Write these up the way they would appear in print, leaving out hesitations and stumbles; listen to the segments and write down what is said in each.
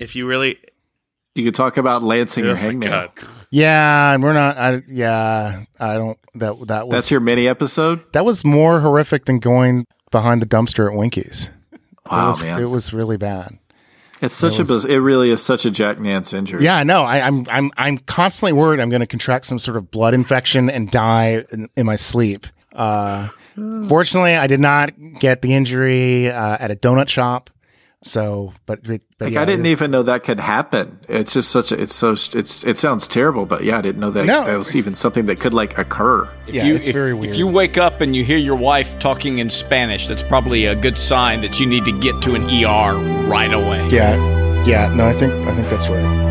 if you really... You could talk about lancing your hangnail. Yeah, and we're not... That was... That's your mini episode? That was more horrific than going behind the dumpster at Winkies. Wow, man. It was really bad. It's such it really is such a Jack Nance injury. Yeah, no, I'm constantly worried I'm going to contract some sort of blood infection and die in my sleep. Fortunately, I did not get the injury at a donut shop. So, I didn't even know that could happen. It's just it sounds terrible, but yeah, I didn't know that was even something that could occur. It's very weird. If you wake up and you hear your wife talking in Spanish, that's probably a good sign that you need to get to an ER right away. Yeah. Yeah. No, I think that's right.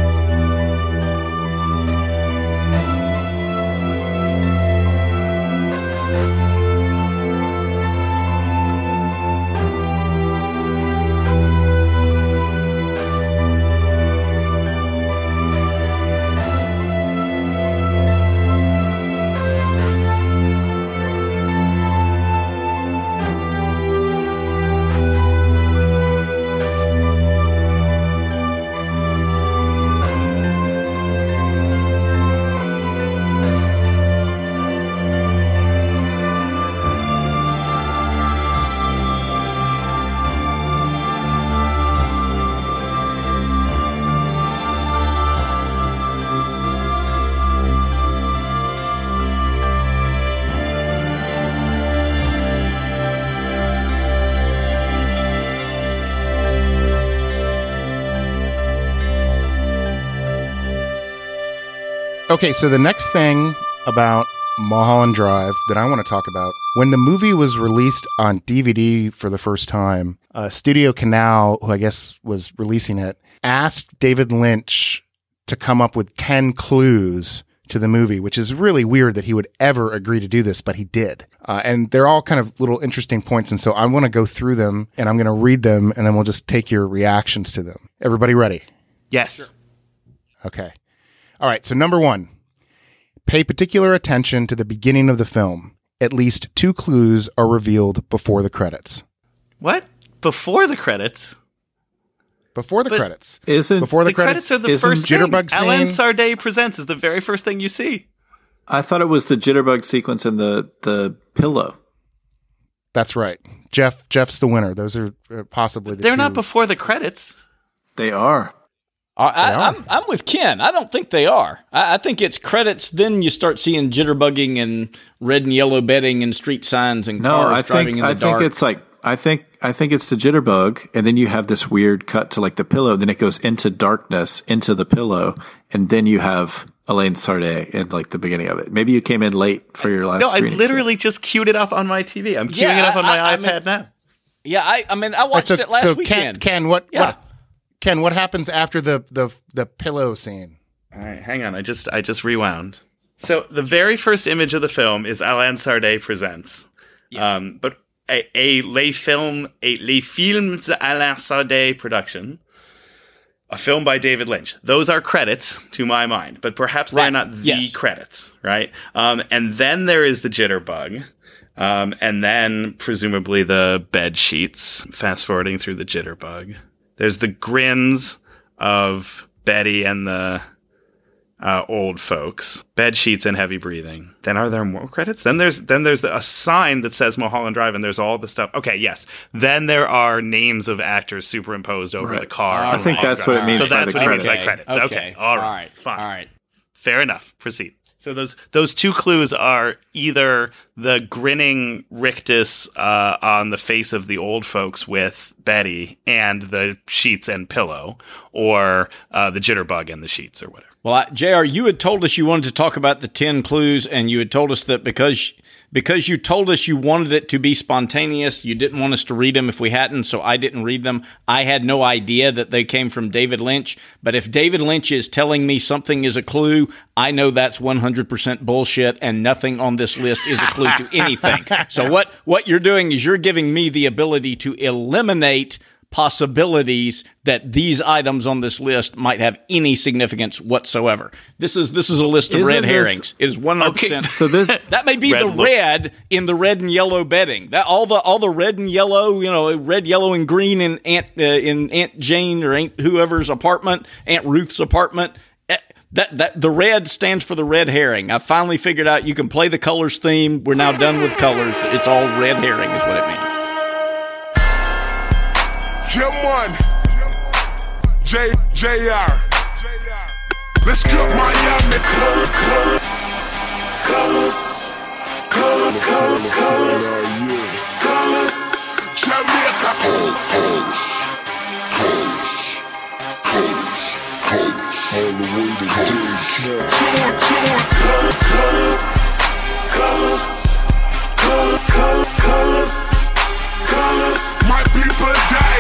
Okay, so the next thing about Mulholland Drive that I want to talk about, when the movie was released on DVD for the first time, Studio Canal, who I guess was releasing it, asked David Lynch to come up with 10 clues to the movie, which is really weird that he would ever agree to do this, but he did. And they're all kind of little interesting points, and so I want to go through them, and I'm going to read them, and then we'll just take your reactions to them. Everybody ready? Yes. Sure. Okay. All right, so number one, pay particular attention to the beginning of the film. At least two clues are revealed before the credits. What? Before the credits? Before the credits. Isn't before the credits are the first thing. Jitterbug scene? Alan Sarday Presents is the very first thing you see. I thought it was the jitterbug sequence and the pillow. That's right. Jeff's the winner. Those are possibly the two. They're not before the credits. They are. I'm with Ken. I don't think they are. I think it's credits. Then you start seeing jitterbugging and red and yellow bedding and street signs and cars driving in the dark. I think it's the jitterbug, and then you have this weird cut to the pillow. Then it goes into darkness, into the pillow, and then you have Elaine Sarday in the beginning of it. Maybe you came in late for your last. No, I literally just queued it up on my TV. I'm queuing it up on my iPad now. Yeah, I watched it last weekend. Ken, what? Yeah. Ken, what happens after the pillow scene? All right, hang on. I just rewound. So the very first image of the film is Alan Sarday Presents. Yes. But Les Films d'Alain Sarday production, a film by David Lynch. Those are credits to my mind, but perhaps they're not the credits, right? And then there is the jitterbug. And then presumably the bed sheets, fast forwarding through the jitterbug. There's the grins of Betty and the old folks, bed sheets and heavy breathing. Then are there more credits? Then there's a sign that says Mulholland Drive, and there's all the stuff. Okay, yes. Then there are names of actors superimposed over the car. I think that's what it means. So that's what it means by credits. Okay. All right. Fine. All right. Fair enough. Proceed. So those two clues are either the grinning rictus on the face of the old folks with Betty and the sheets and pillow, or the jitterbug and the sheets, or whatever. Well, JR, you had told us you wanted to talk about the 10 clues, and you had told us that because you told us you wanted it to be spontaneous, you didn't want us to read them if we hadn't, so I didn't read them. I had no idea that they came from David Lynch, but if David Lynch is telling me something is a clue, I know that's 100% bullshit, and nothing on this list is a clue to anything. So what you're doing is you're giving me the ability to eliminate possibilities that these items on this list might have any significance whatsoever. This is a list of red herrings. It is 100%. Okay. So that may be the red in the red and yellow bedding. That all the red and yellow, red, yellow, and green in Aunt Jane or Aunt whoever's apartment, Aunt Ruth's apartment. That the red stands for the red herring. I finally figured out you can play the colors theme. We're now done with colors. It's all red herring is what it means. Come on, JR. Let's go, Miami. Colors. Jamaica. Colors. All the way to Colors. My people die.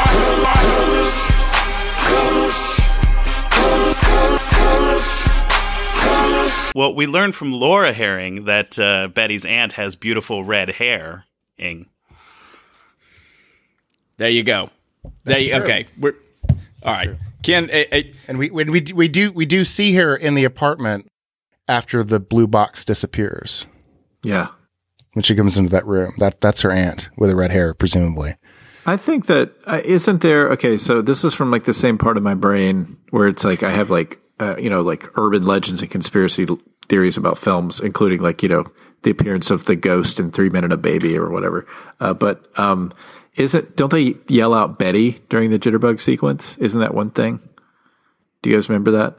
Well, we learned from Laura Herring that Betty's aunt has beautiful red hair. There you go. Okay. We're all right. True. Ken, and we do see her in the apartment after the blue box disappears. Yeah. When she comes into that room, that's her aunt with the red hair, presumably. I think that isn't there. Okay, so this is from like the same part of my brain where it's like I have like like urban legends and conspiracy theories about films, including like the appearance of the ghost in 3 Men and a Baby or whatever. But don't they yell out Betty during the jitterbug sequence? Isn't that one thing? Do you guys remember that?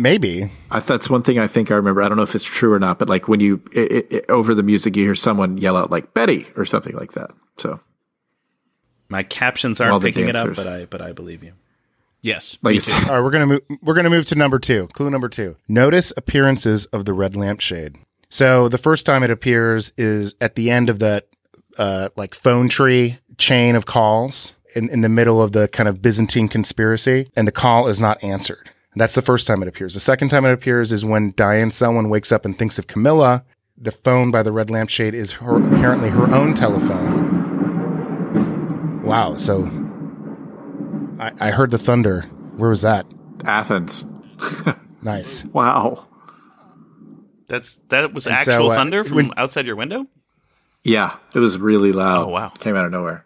Maybe. That's one thing I think I remember. I don't know if it's true or not, but like when you over the music, you hear someone yell out like Betty or something like that. So. My captions aren't picking it up, but I believe you. Yes. Like all right, we're gonna move to number 2. Clue number 2. Notice appearances of the red lampshade. So the first time it appears is at the end of that phone tree chain of calls in the middle of the kind of Byzantine conspiracy, and the call is not answered. And that's the first time it appears. The second time it appears is when Diane Selwyn wakes up and thinks of Camilla. The phone by the red lampshade is apparently her own telephone. Wow, so I heard the thunder. Where was that? Athens. Nice. Wow. That was actual thunder from outside your window? Yeah, it was really loud. Oh, wow. Came out of nowhere.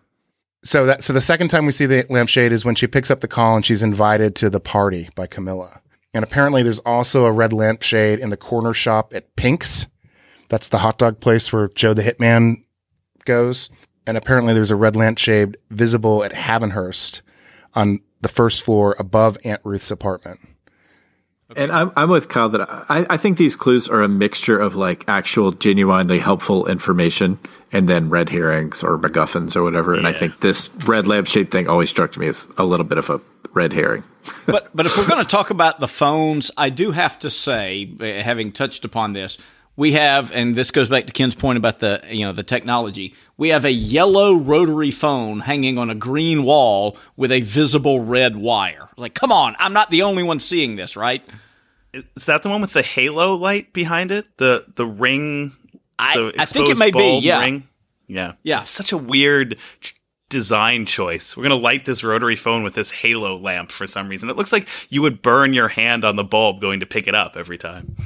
So the second time we see the lampshade is when she picks up the call and she's invited to the party by Camilla. And apparently there's also a red lampshade in the corner shop at Pink's. That's the hot dog place where Joe the Hitman goes. And apparently there's a red lampshade visible at Havenhurst on the first floor above Aunt Ruth's apartment. Okay. And I'm with Kyle that I think these clues are a mixture of like actual genuinely helpful information and then red herrings or MacGuffins or whatever. Yeah. And I think this red lampshade thing always struck me as a little bit of a red herring. But if we're going to talk about the phones, I do have to say, having touched upon this, we have, and this goes back to Ken's point about the the technology, we have a yellow rotary phone hanging on a green wall with a visible red wire. Like, come on, I'm not the only one seeing this, right? Is that the one with the halo light behind it? The ring? I think it may be, yeah. Ring? Yeah. It's such a weird design choice. We're going to light this rotary phone with this halo lamp for some reason. It looks like you would burn your hand on the bulb going to pick it up every time.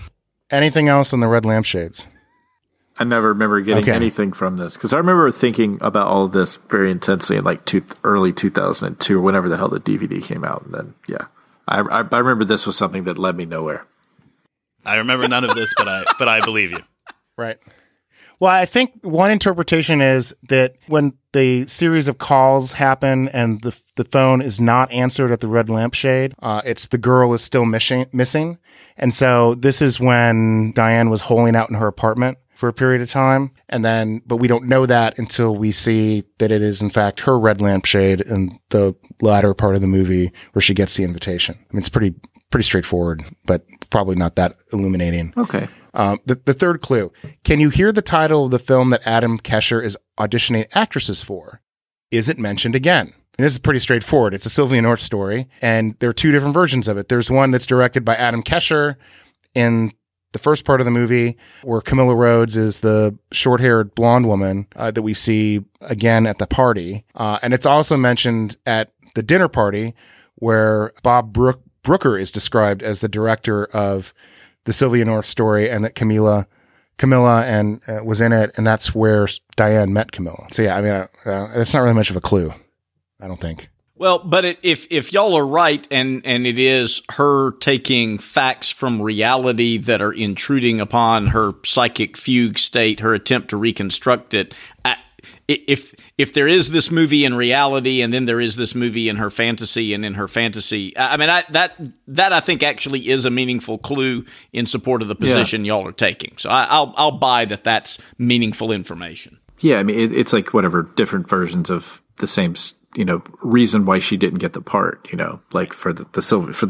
Anything else on the red lampshades? I never remember getting anything from this because I remember thinking about all of this very intensely in like early 2002 or whenever the hell the DVD came out. And then, yeah, I remember this was something that led me nowhere. I remember none of this, but I believe you. Right. Well, I think one interpretation is that when the series of calls happen and the phone is not answered at the red lampshade, it's the girl is still missing. And so this is when Diane was holing out in her apartment for a period of time. And then, but we don't know that until we see that it is in fact her red lampshade in the latter part of the movie where she gets the invitation. I mean, it's pretty straightforward, but probably not that illuminating. Okay. The third clue. Can you hear the title of the film that Adam Kesher is auditioning actresses for? Is it mentioned again? And this is pretty straightforward. It's a Sylvia North story, and there are two different versions of it. There's one that's directed by Adam Kesher in the first part of the movie where Camilla Rhodes is the short-haired blonde woman that we see again at the party. And it's also mentioned at The Dinner Party, where Bob Brooker is described as the director of the Sylvia North story, and that Camilla was in it, and that's where Diane met Camilla. So yeah, I mean, that's not really much of a clue, I don't think. Well, but if y'all are right, and it is her taking facts from reality that are intruding upon her psychic fugue state, her attempt to reconstruct it. If there is this movie in reality, and then there is this movie in her fantasy, and in her fantasy, I mean, that I think actually is a meaningful clue in support of the position y'all are taking. So I'll buy that that's meaningful information. Yeah, I mean, it's like whatever different versions of the same, you know, reason why she didn't get the part. You know, like for the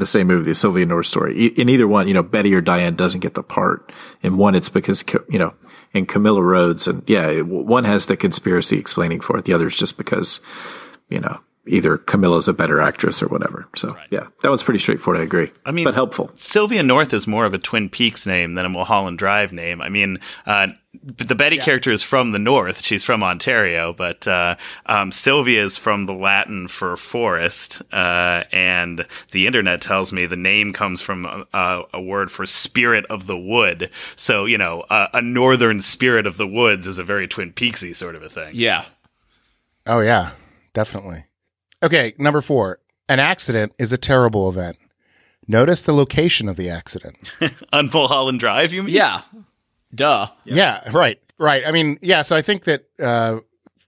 same movie, the Sylvia North story. In either one, you know, Betty or Diane doesn't get the part. In one, it's because and Camilla Rhodes, and one has the conspiracy explaining for it. The other is just because, you know, either Camilla's a better actress or whatever. So, right. Yeah, that one's pretty straightforward, I agree. I mean, but helpful. Sylvia North is more of a Twin Peaks name than a Mulholland Drive name. I mean, the Betty character is from the North. She's from Ontario, but Sylvia is from the Latin for forest. And the internet tells me the name comes from a word for spirit of the wood. So, you know, a northern spirit of the woods is a very Twin Peaksy sort of a thing. Yeah. Oh, yeah, definitely. Okay, number 4. An accident is a terrible event. Notice the location of the accident. On Mulholland Drive, you mean? Yeah. Duh. Yeah, right. I mean, yeah, so I think that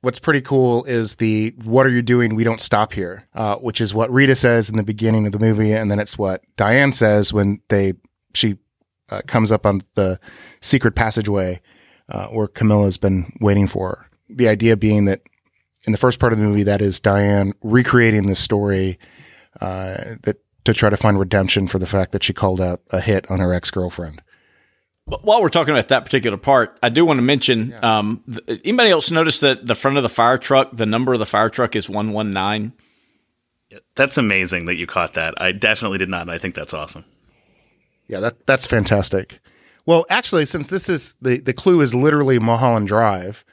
what's pretty cool is the what are you doing, we don't stop here, which is what Rita says in the beginning of the movie, and then it's what Diane says when she comes up on the secret passageway where Camilla's been waiting for her. The idea being that in the first part of the movie, that is Diane recreating this story that to try to find redemption for the fact that she called out a hit on her ex-girlfriend. But while we're talking about that particular part, I do want to mention, anybody else notice that the front of the fire truck, the number of the fire truck is 119? That's amazing that you caught that. I definitely did not, and I think that's awesome. Yeah, that's fantastic. Well, actually, since this is the clue is literally Mulholland Drive,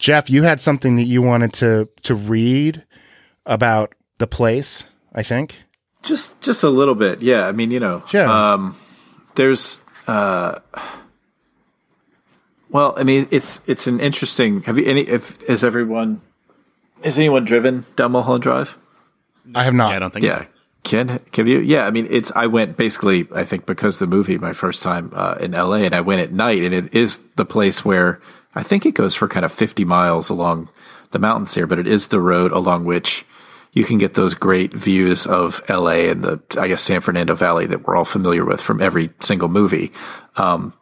Jeff, you had something that you wanted to read about the place, I think. Just a little bit, yeah. I mean, you know. Yeah. There's, well, I mean, it's an interesting. Has anyone driven down Mulholland Drive? I have not. Yeah, I don't think so. Can you? Yeah, I mean, I went basically, I think, because the movie my first time in LA, and I went at night, and it is the place where I think it goes for kind of 50 miles along the mountains here, but it is the road along which you can get those great views of LA and the, I guess, San Fernando Valley that we're all familiar with from every single movie. But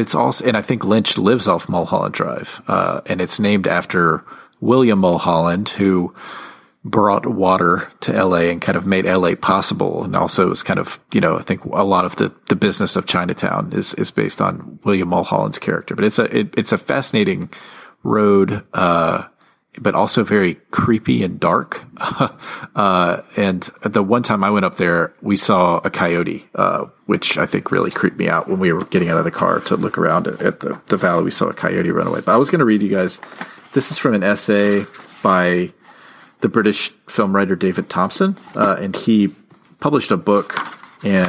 it's also, and I think Lynch lives off Mulholland Drive, and it's named after William Mulholland, who brought water to LA and kind of made LA possible. And also is kind of, you know, I think a lot of the business of Chinatown is based on William Mulholland's character, but it's a fascinating road, but also very creepy and dark. And the one time I went up there, we saw a coyote, which I think really creeped me out when we were getting out of the car to look around at the valley. We saw a coyote run away. But I was going to read you guys. This is from an essay by the British film writer David Thompson. And he published a book in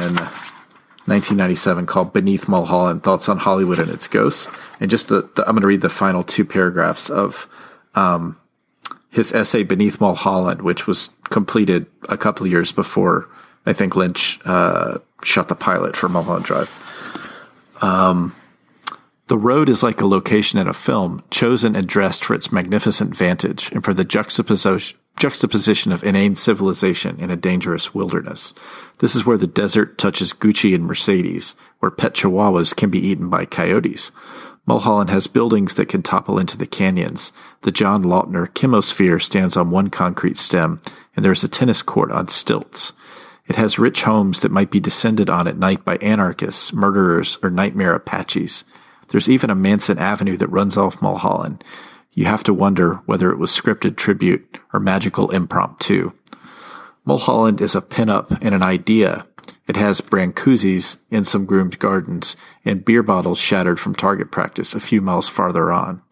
1997 called Beneath Mulholland, Thoughts on Hollywood and Its Ghosts. And just I'm going to read the final 2 paragraphs of his essay Beneath Mulholland, which was completed a couple of years before I think Lynch shot the pilot for Mulholland Drive. The road is like a location in a film, chosen and dressed for its magnificent vantage and for the juxtaposition of inane civilization in a dangerous wilderness. This is where the desert touches Gucci and Mercedes, where pet chihuahuas can be eaten by coyotes. Mulholland has buildings that can topple into the canyons. The John Lautner chemosphere stands on one concrete stem, and there is a tennis court on stilts. It has rich homes that might be descended on at night by anarchists, murderers, or nightmare Apaches. There's even a Manson Avenue that runs off Mulholland. You have to wonder whether it was scripted tribute or magical impromptu. Mulholland is a pin-up and an idea. It has Brancusi's in some groomed gardens and beer bottles shattered from target practice a few miles farther on.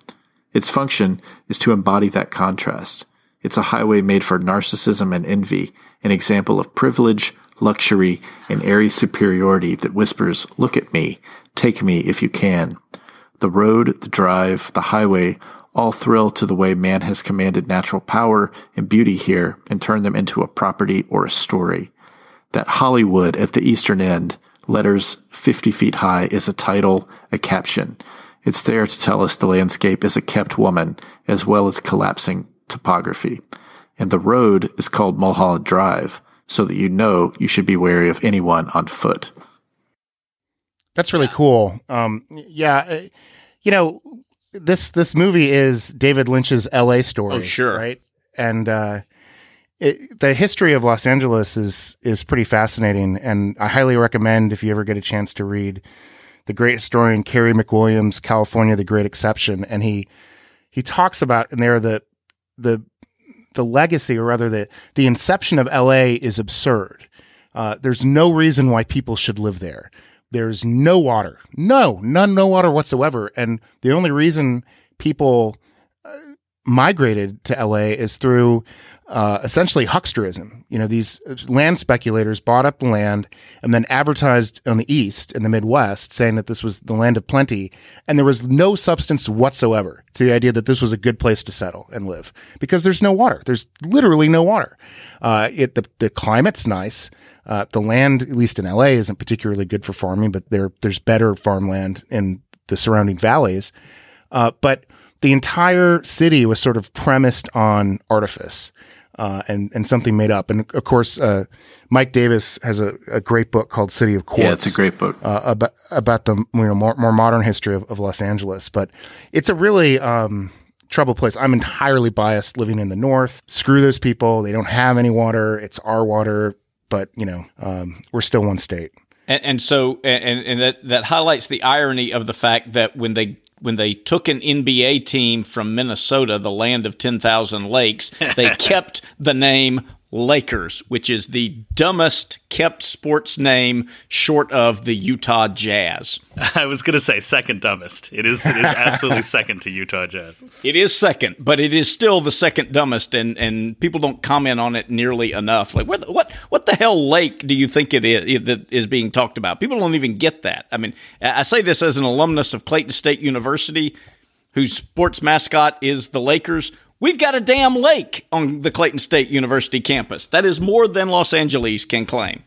Its function is to embody that contrast. It's a highway made for narcissism and envy, an example of privilege, luxury, and airy superiority that whispers, "Look at me, take me if you can." The road, the drive, the highway all thrill to the way man has commanded natural power and beauty here and turned them into a property or a story. That Hollywood at the eastern end, letters 50 feet high, is a title, a caption. It's there to tell us the landscape is a kept woman, as well as collapsing topography. And the road is called Mulholland Drive, so that you know you should be wary of anyone on foot. That's really cool. This movie is David Lynch's L.A. story. Oh, sure. Right? And the history of Los Angeles is pretty fascinating, and I highly recommend, if you ever get a chance to read the great historian Carey McWilliams' California, The Great Exception. And he talks about in there the legacy, or rather the inception of L.A. is absurd. There's no reason why people should live there. There's no water, no water whatsoever. And the only reason people migrated to LA is through essentially hucksterism. You know, these land speculators bought up the land and then advertised on the East and the Midwest, saying that this was the land of plenty. And there was no substance whatsoever to the idea that this was a good place to settle and live, because there's no water. There's literally no water. The climate's nice. The land, at least in LA, isn't particularly good for farming, but there's better farmland in the surrounding valleys. But the entire city was sort of premised on artifice and something made up. And of course, Mike Davis has a great book called City of Quartz. Yeah, it's a great book about the more modern history of Los Angeles. But it's a really troubled place. I'm entirely biased living in the North. Screw those people. They don't have any water. It's our water. But, we're still one state. And so that highlights the irony of the fact that when they took an NBA team from Minnesota, the land of 10,000 lakes, they kept the name Lakers, which is the dumbest kept sports name short of the Utah Jazz. I was going to say second dumbest. It is absolutely second to Utah Jazz. It is second, but it is still the second dumbest, and people don't comment on it nearly enough. Like, what the hell lake do you think it is that is being talked about? People don't even get that. I mean, I say this as an alumnus of Clayton State University, whose sports mascot is the Lakers. We've got a damn lake on the Clayton State University campus. That is more than Los Angeles can claim.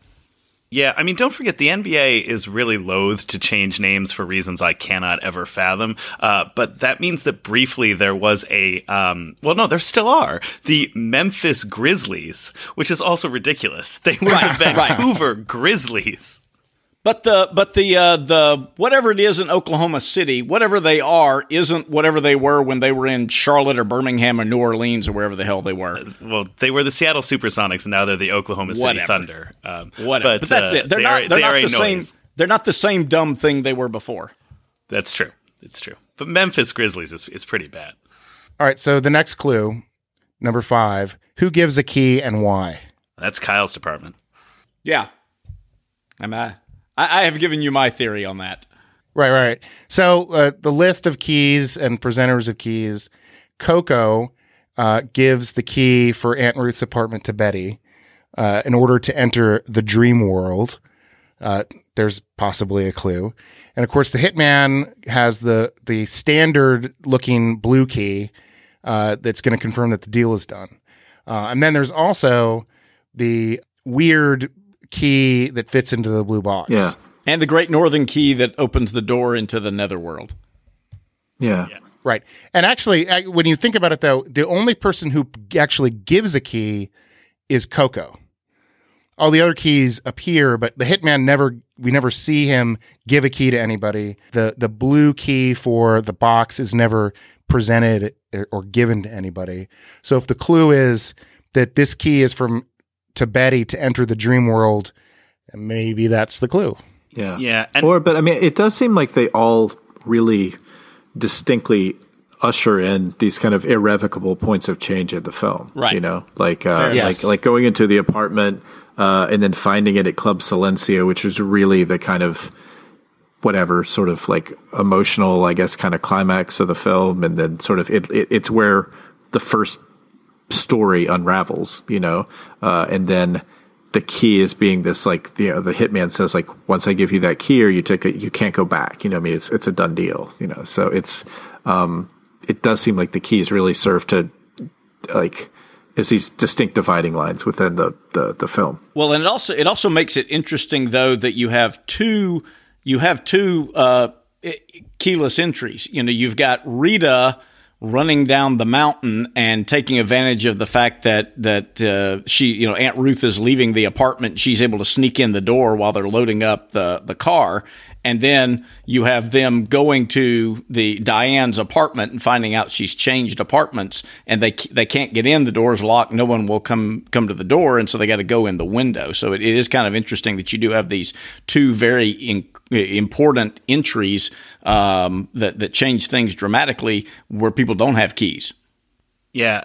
Yeah, I mean, don't forget, the NBA is really loath to change names for reasons I cannot ever fathom. But that means that briefly there was there still are, the Memphis Grizzlies, which is also ridiculous. They were the Vancouver Grizzlies. But the whatever it is in Oklahoma City, whatever they are, isn't whatever they were when they were in Charlotte or Birmingham or New Orleans or wherever the hell they were. Well, they were the Seattle SuperSonics, and now they're the Oklahoma City Thunder. Whatever. But that's it. They're not the same dumb thing they were before. That's true. It's true. But Memphis Grizzlies is pretty bad. All right. So the next clue, number 5: who gives a key and why? That's Kyle's department. Yeah. I have given you my theory on that. Right. So the list of keys and presenters of keys, Coco gives the key for Aunt Ruth's apartment to Betty in order to enter the dream world. There's possibly a clue. And, of course, the hitman has the standard-looking blue key that's going to confirm that the deal is done. And then there's also the weird key that fits into the blue box. Yeah. And the Great Northern Key that opens the door into the netherworld. Yeah. Right. And actually, when you think about it, though, the only person who actually gives a key is Coco. All the other keys appear, but the hitman we never see him give a key to anybody. The blue key for the box is never presented or given to anybody. So if the clue is that this key is from to Betty to enter the dream world, maybe that's the clue. Yeah. But I mean, it does seem like they all really distinctly usher in these kind of irrevocable points of change in the film. Right. You know, like going into the apartment and then finding it at Club Silencio, which is really the kind of whatever sort of like emotional, I guess, kind of climax of the film, and then sort of it's where the first story unravels, you know? And then the key is being this, like, you know, the hitman says, like, once I give you that key or you take it, you can't go back. You know what I mean? It's a done deal, you know? So it's, it does seem like the keys really serve to, like, as these distinct dividing lines within the film. Well, and it also makes it interesting, though, that you have two keyless entries. You know, you've got Rita running down the mountain and taking advantage of the fact that she, you know, Aunt Ruth is leaving the apartment. She's able to sneak in the door while they're loading up the car. And then you have them going to the Diane's apartment and finding out she's changed apartments, and they can't get in. The door's locked. No one will come to the door, and so they got to go in the window. So it is kind of interesting that you do have these two very important entries that change things dramatically where people don't have keys. Yeah.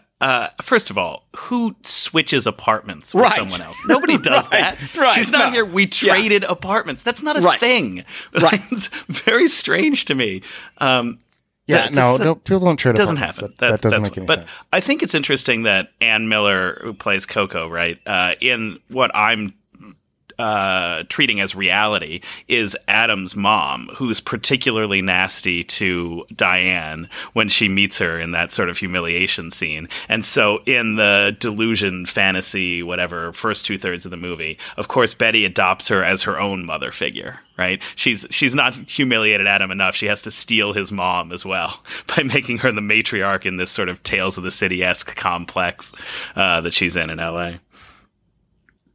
First of all, who switches apartments with someone else? Nobody does that. Right. She's not here. We traded apartments. That's not a thing. Right. It's very strange to me. People don't trade apartments. Doesn't happen. That doesn't make any sense. But I think it's interesting that Ann Miller, who plays Coco, right, in what I'm treating as reality, is Adam's mom, who's particularly nasty to Diane when she meets her in that sort of humiliation scene. And so in the delusion, fantasy, whatever, first 2/3 of the movie, of course, Betty adopts her as her own mother figure, right? She's not humiliated Adam enough. She has to steal his mom as well by making her the matriarch in this sort of Tales of the City-esque complex that she's in L.A.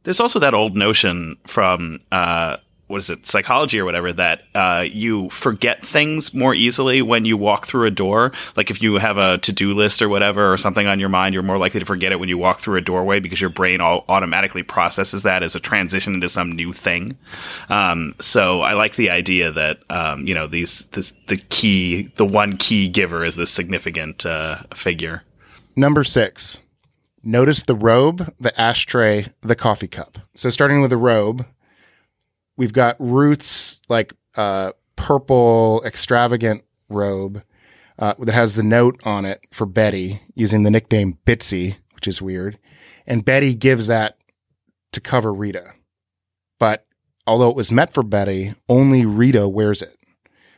There's also that old notion from, psychology or whatever, that you forget things more easily when you walk through a door. Like if you have a to-do list or whatever or something on your mind, you're more likely to forget it when you walk through a doorway because your brain automatically processes that as a transition into some new thing. So I like the idea that, you know, the one key giver is this significant figure. Number 6. Notice the robe, the ashtray, the coffee cup. So starting with the robe, we've got Ruth's like purple extravagant robe that has the note on it for Betty using the nickname Bitsy, which is weird. And Betty gives that to cover Rita. But although it was meant for Betty, only Rita wears it.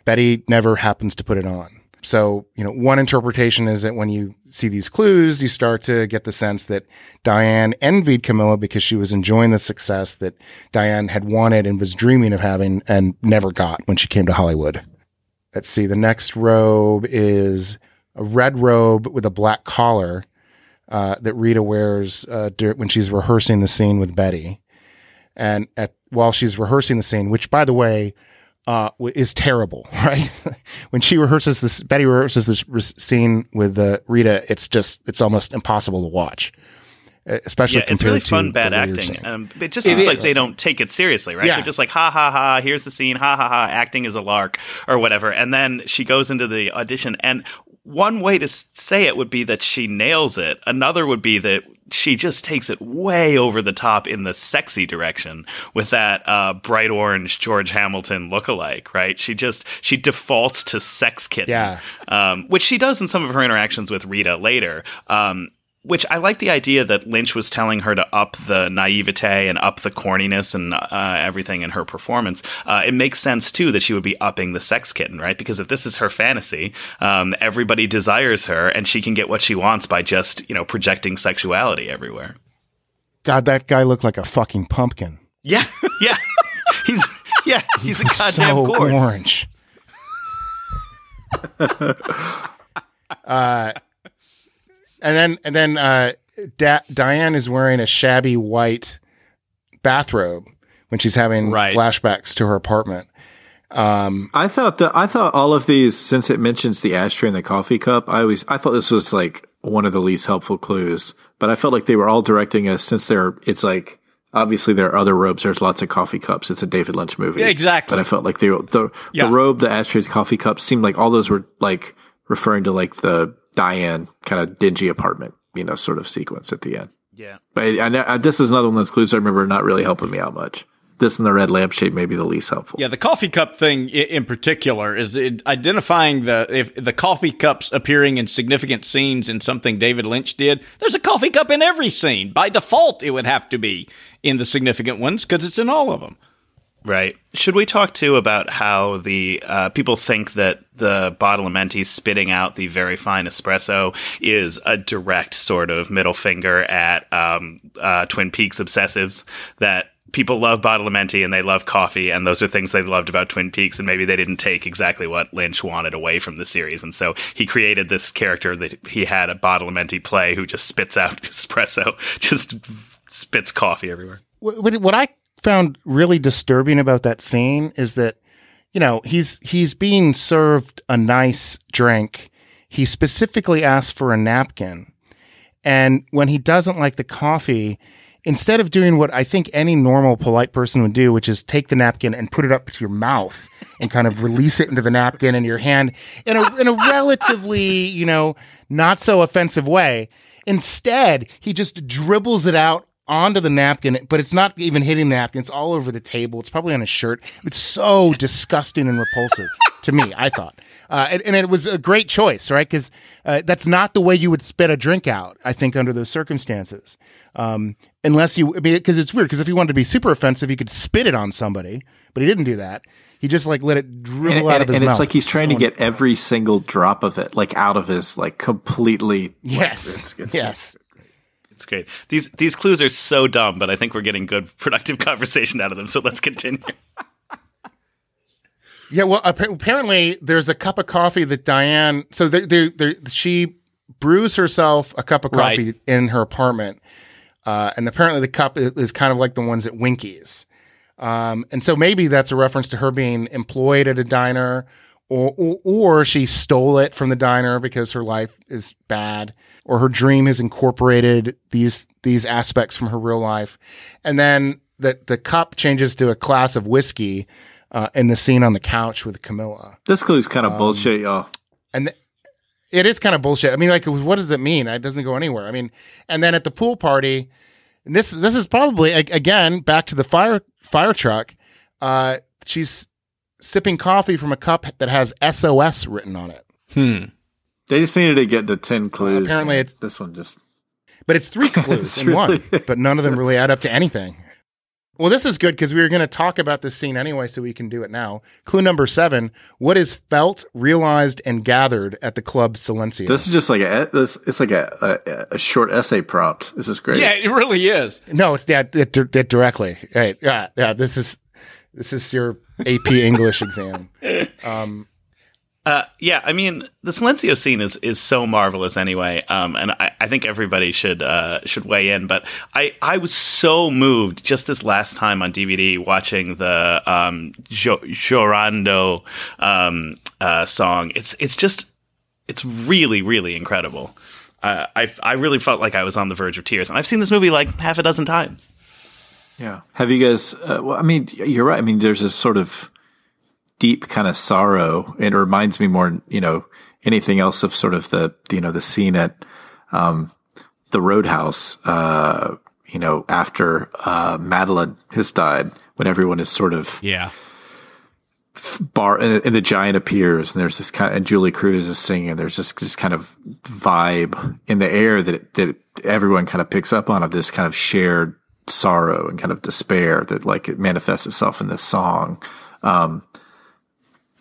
Betty never happens to put it on. So, you know, one interpretation is that when you see these clues, you start to get the sense that Diane envied Camilla because she was enjoying the success that Diane had wanted and was dreaming of having and never got when she came to Hollywood. Let's see. The next robe is a red robe with a black collar that Rita wears when she's rehearsing the scene with Betty. And while she's rehearsing the scene, which, by the way, is terrible, right? When she rehearses this, Betty rehearses this scene with Rita, it's almost impossible to watch. Especially it's really fun, bad acting. It just seems like they don't take it seriously, right? Yeah. They're just like, ha, ha, ha, here's the scene, ha, ha, ha, acting is a lark, or whatever. And then she goes into the audition, and one way to say it would be that she nails it. Another would be that she just takes it way over the top in the sexy direction with that bright orange George Hamilton lookalike, right? She defaults to sex kitten, which she does in some of her interactions with Rita later. Which I like the idea that Lynch was telling her to up the naivete and up the corniness and everything in her performance. It makes sense, too, that she would be upping the sex kitten, right? Because if this is her fantasy, everybody desires her and she can get what she wants by just, you know, projecting sexuality everywhere. God, that guy looked like a fucking pumpkin. Yeah. Yeah. He's a goddamn so gourd. Orange. And then Diane is wearing a shabby white bathrobe when she's having flashbacks to her apartment. I thought all of these, since it mentions the ashtray and the coffee cup, I thought this was like one of the least helpful clues. But I felt like they were all directing us, since it's like, obviously there are other robes. There's lots of coffee cups. It's a David Lynch movie. Yeah, exactly. But I felt like the robe, the ashtrays, coffee cups seemed like all those were like referring to like the Diane kind of dingy apartment, you know, sort of sequence at the end. Yeah. But this is another one of those clues I remember not really helping me out much. this and the red lampshade may be the least helpful. Yeah, the coffee cup thing in particular is identifying if the coffee cups appearing in significant scenes in something David Lynch did. There's a coffee cup in every scene. By default, it would have to be in the significant ones because it's in all of them. Right. Should we talk, too, about how the people think that the bottle of Menti spitting out the very fine espresso is a direct sort of middle finger at Twin Peaks obsessives, that people love bottle of Menti and they love coffee, and those are things they loved about Twin Peaks, and maybe they didn't take exactly what Lynch wanted away from the series. And so he created this character that he had a bottle of Menti play who just spits out espresso, just spits coffee everywhere. What I found really disturbing about that scene is that, you know, he's being served a nice drink. He specifically asks for a napkin. And when he doesn't like the coffee, instead of doing what I think any normal polite person would do, which is take the napkin and put it up to your mouth and kind of release it into the napkin in your hand in a relatively, you know, not so offensive way. Instead, he just dribbles it out onto the napkin, but it's not even hitting the napkin. It's all over the table. It's probably on his shirt. It's so disgusting and repulsive to me, I thought. And it was a great choice, right? Because that's not the way you would spit a drink out, I think, under those circumstances. Because it's weird, because if he wanted to be super offensive, he could spit it on somebody, but he didn't do that. He just like let it dribble out of his mouth. And it's like he's trying to get every single drop of it like out of his like completely. Yes. Yes. It's great. These clues are so dumb, but I think we're getting good, productive conversation out of them. So let's continue. Yeah, well, apparently there's a cup of coffee that Diane. So she brews herself a cup of coffee in her apartment, and apparently the cup is kind of like the ones at Winkies, and so maybe that's a reference to her being employed at a diner. Or she stole it from the diner because her life is bad, or her dream has incorporated these aspects from her real life. And then the cup changes to a glass of whiskey in the scene on the couch with Camilla. This clue's kind of bullshit, y'all. And it is kind of bullshit. I mean, like, what does it mean? It doesn't go anywhere. I mean, and then at the pool party, and this is probably, again, back to the fire truck, she's sipping coffee from a cup that has SOS written on it. They just needed to get the 10 clues. Apparently it's this one just... But it's 3 clues it's in really one, but none of them really add up to anything. Well, this is good because we were going to talk about this scene anyway, so we can do it now. Clue number 7, what is felt, realized, and gathered at the Club Silencio? This is just like a short essay prompt. This is great. Yeah, it really is. No, it's that directly. Right. Yeah, this is your... AP English exam. I mean, the Silencio scene is so marvelous anyway, and I think everybody should weigh in. But I was so moved just this last time on DVD watching the Llorando song. It's really, really incredible. I really felt like I was on the verge of tears, and I've seen this movie like half a dozen times. Yeah. Have you guys, well, I mean, you're right. I mean, there's this sort of deep kind of sorrow. It reminds me more, you know, anything else of sort of the, you know, the scene at the Roadhouse, you know, after Madeline has died, when everyone is sort of, and the giant appears, and there's this kind of, and Julie Cruz is singing, and there's this kind of vibe in the air that everyone kind of picks up on, of this kind of shared sorrow and kind of despair that like it manifests itself in this song. And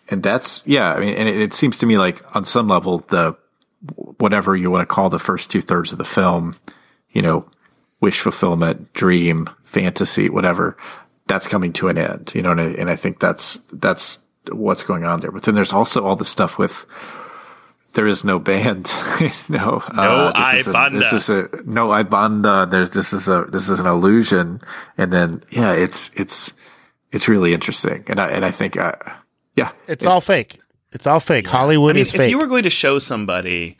that's, yeah, I mean, and it seems to me like on some level, the, whatever you want to call the first 2/3 of the film, you know, wish fulfillment, dream, fantasy, whatever, that's coming to an end, you know? And I think that's what's going on there. But then there's also all the stuff with, there is no band. No banda. This is an illusion. And then, yeah, it's really interesting. And I think, it's all fake. It's all fake. Yeah. Hollywood is fake. If you were going to show somebody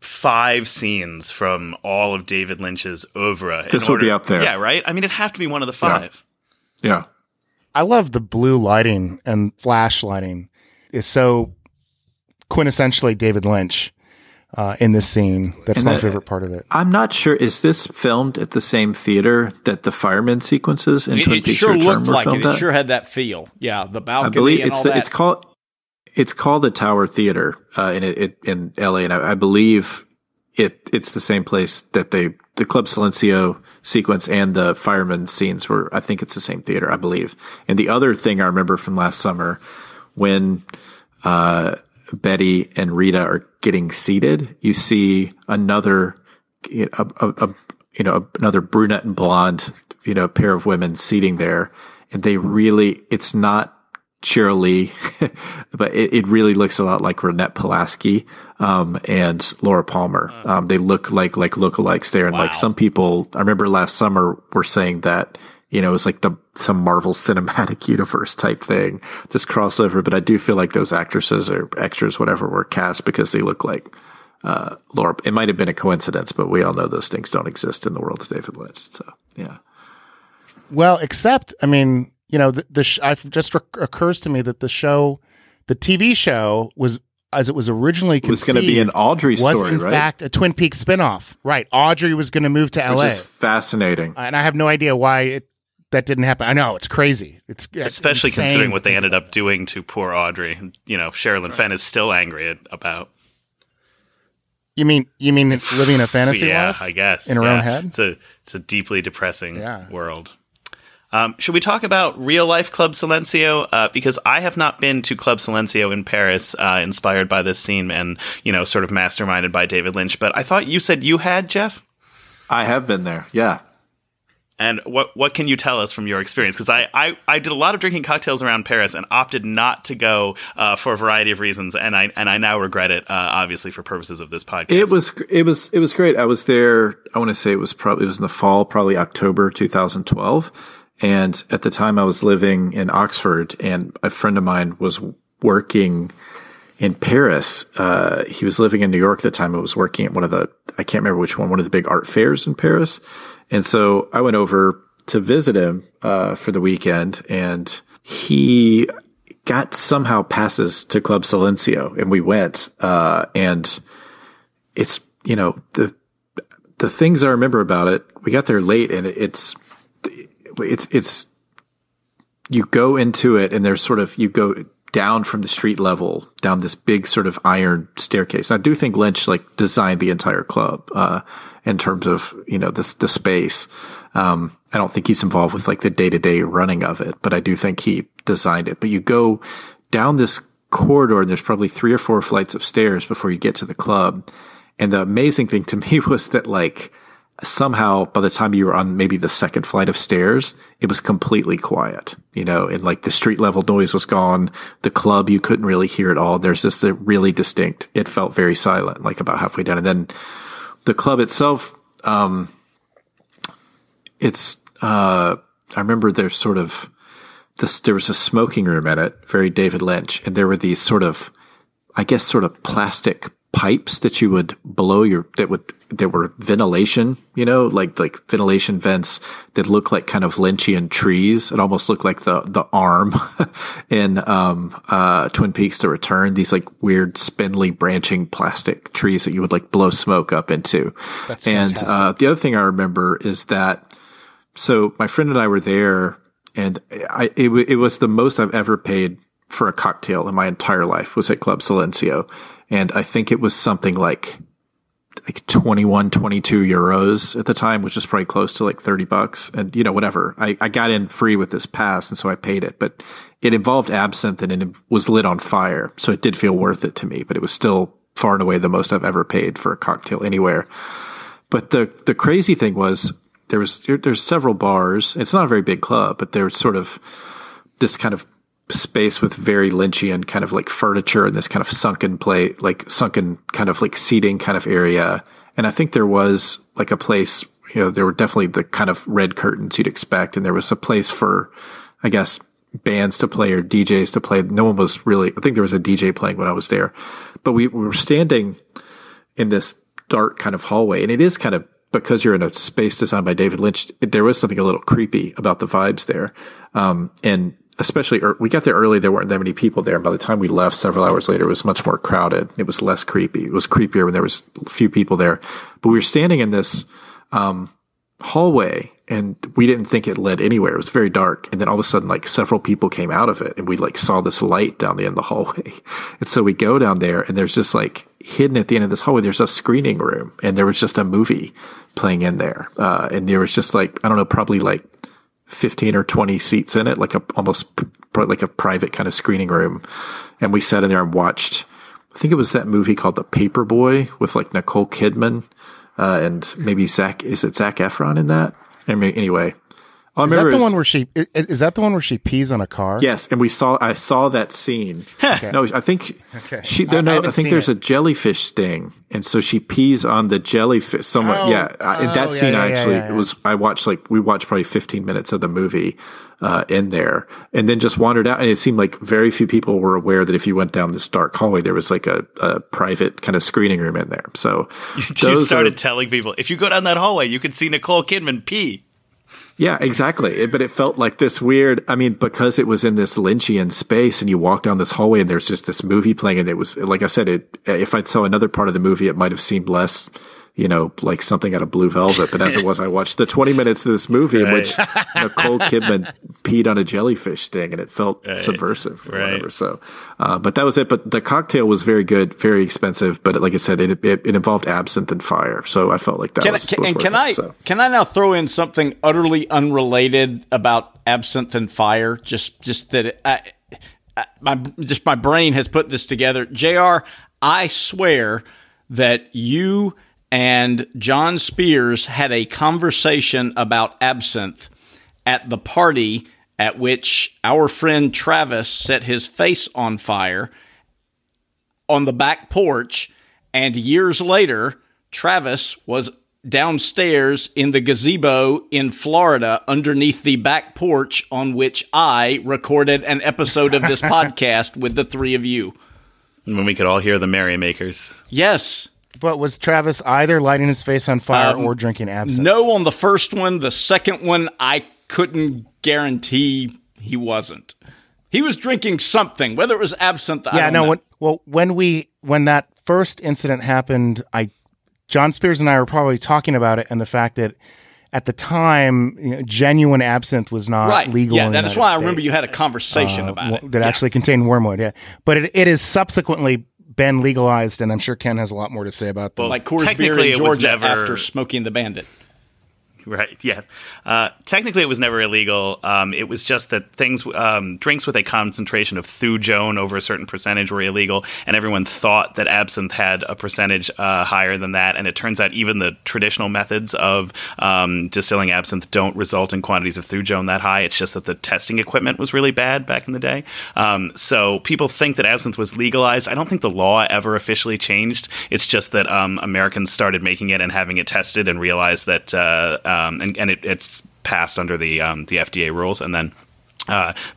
5 scenes from all of David Lynch's oeuvre, this would be up there. Yeah. Right. I mean, it'd have to be one of the 5. Yeah. I love the blue lighting and flash lighting. It's so quintessentially David Lynch. in this scene. That's my favorite part of it. I'm not sure. Is this filmed at the same theater that the fireman sequences in Twin Peaks: The Return were filmed at? It sure looked like it. It sure had that feel. Yeah, the balcony. I believe it's called the Tower Theater in L.A. And I believe it's the same place that the Club Silencio sequence and the fireman scenes were. I think it's the same theater, I believe. And the other thing I remember from last summer when Betty and Rita are getting seated, you see another brunette and blonde, pair of women seating there, and they really, it's not Cheryl Lee, but it really looks a lot like Renette Pulaski and Laura Palmer. They look like lookalikes there, and wow. Like some people, I remember last summer were saying that it was like some Marvel Cinematic Universe type thing, this crossover. But I do feel like those actresses or extras, whatever, were cast because they look like Laura. It might have been a coincidence, but we all know those things don't exist in the world of David Lynch. So yeah. Well, except occurs to me that the TV show was, as it was originally conceived, was going to be an Audrey story, was in fact a Twin Peaks spinoff. Right, Audrey was going to move to L.A. Which is fascinating, and I have no idea why that didn't happen. I know, it's crazy. It's especially considering what they ended up doing to poor Audrey. Sherilyn Fenn is still angry about. You mean living a fantasy life? I guess in her own head. It's a deeply depressing world. Should we talk about real-life Club Silencio? Because I have not been to Club Silencio in Paris, inspired by this scene and, sort of masterminded by David Lynch. But I thought you said you had, Jeff? I have been there, yeah. And what can you tell us from your experience? Because I did a lot of drinking cocktails around Paris and opted not to go for a variety of reasons, and I now regret it, obviously, for purposes of this podcast. It was great. I was there. I want to say it was in the fall, probably October 2012. And at the time I was living in Oxford, and a friend of mine was working in Paris. He was living in New York at the time. I was working at one of the big art fairs in Paris. And so I went over to visit him for the weekend, and he got somehow passes to Club Silencio, and we went. And it's, the things I remember about it, we got there late, and it's you go into it, and there's sort of, you go down from the street level down this big sort of iron staircase. And I do think Lynch designed the entire club in terms of the space. I don't think he's involved with the day-to-day running of it, but I do think he designed it. But you go down this corridor, and there's probably 3 or 4 flights of stairs before you get to the club. And the amazing thing to me was that somehow, by the time you were on maybe the second flight of stairs, it was completely quiet, and the street level noise was gone. The club, you couldn't really hear at all. There's just a really distinct, it felt very silent, about halfway down. And then the club itself, I remember there's sort of this, there was a smoking room in it, very David Lynch. And there were these sort of, I guess, sort of plastic pipes that you would blow there were ventilation, like ventilation vents that look like kind of Lynchian trees. It almost looked like the arm in Twin Peaks: The Return. These weird spindly branching plastic trees that you would blow smoke up into. That's fantastic. And the other thing I remember is that, so my friend and I were there, and it was the most I've ever paid for a cocktail in my entire life was at Club Silencio. And I think it was something like 21, 22 euros at the time, which is probably close to $30. And, whatever. I got in free with this pass, and so I paid it. But it involved absinthe, and it was lit on fire. So it did feel worth it to me. But it was still far and away the most I've ever paid for a cocktail anywhere. But the crazy thing was there's several bars. It's not a very big club, but there's sort of this kind of space with very Lynchian kind of furniture and this kind of sunken kind of seating kind of area. And I think there was a place, there were definitely the kind of red curtains you'd expect. And there was a place for, I guess, bands to play or DJs to play. No one was really, I think there was a DJ playing when I was there, but we were standing in this dark kind of hallway, and it is kind of, because you're in a space designed by David Lynch, there was something a little creepy about the vibes there. And especially we got there early. There weren't that many people there. And by the time we left several hours later, it was much more crowded. It was less creepy. It was creepier when there was few people there. But we were standing in this hallway, and we didn't think it led anywhere. It was very dark. And then all of a sudden, like, several people came out of it, and we, like, saw this light down the end of the hallway. And so we go down there, and there's just, like, hidden at the end of this hallway, there's a screening room, and there was just a movie playing in there. And there was just, like, I don't know, probably, like, 15 or 20 seats in it, like a almost like a private kind of screening room. And we sat in there and watched, I think it was that movie called The Paperboy with, like, Nicole Kidman and maybe Zac Efron in that? I mean, anyway, is that the one where she pees on a car? Yes, and I saw that scene. Okay. No, I think there's a jellyfish sting, and so she pees on the jellyfish. Someone, I watched probably 15 minutes of the movie in there, and then just wandered out, and it seemed like very few people were aware that if you went down this dark hallway, there was like a private kind of screening room in there. So you started telling people, if you go down that hallway, you could see Nicole Kidman pee. Yeah, exactly. But it felt like this weird, I mean, because it was in this Lynchian space and you walk down this hallway and there's just this movie playing, and it was, like I said, if I'd saw another part of the movie, it might have seemed less, you know, like something out of Blue Velvet. But as it was, I watched the 20 minutes of this movie in which Nicole Kidman peed on a jellyfish sting, and it felt subversive or whatever. So, but that was it. But the cocktail was very good, very expensive. But like I said, it involved absinthe and fire. So I felt like that Can I now throw in something utterly unrelated about absinthe and fire? Just that my brain has put this together. JR, I swear that you and John Spears had a conversation about absinthe at the party at which our friend Travis set his face on fire on the back porch, and years later, Travis was downstairs in the gazebo in Florida underneath the back porch on which I recorded an episode of this podcast with the three of you. When we could all hear the merrymakers. Yes. But was Travis either lighting his face on fire or drinking absinthe? No, on the first one. The second one, I couldn't guarantee he wasn't. He was drinking something, whether it was absinthe. I don't know. When that first incident happened, John Spears and I were probably talking about it, and the fact that at the time, genuine absinthe was not legal. Yeah, that's why States. I remember you had a conversation about it that actually contained wormwood. Yeah, but it is subsequently been legalized, and I'm sure Ken has a lot more to say about that. Well, like Coors Beer in Georgia after Smoking the Bandit. Right, yeah. Technically, it was never illegal. It was just that drinks with a concentration of thujone over a certain percentage were illegal, and everyone thought that absinthe had a percentage higher than that, and it turns out even the traditional methods of distilling absinthe don't result in quantities of thujone that high. It's just that the testing equipment was really bad back in the day. So people think that absinthe was legalized. I don't think the law ever officially changed. It's just that Americans started making it and having it tested and realized that it's passed under the FDA rules, and then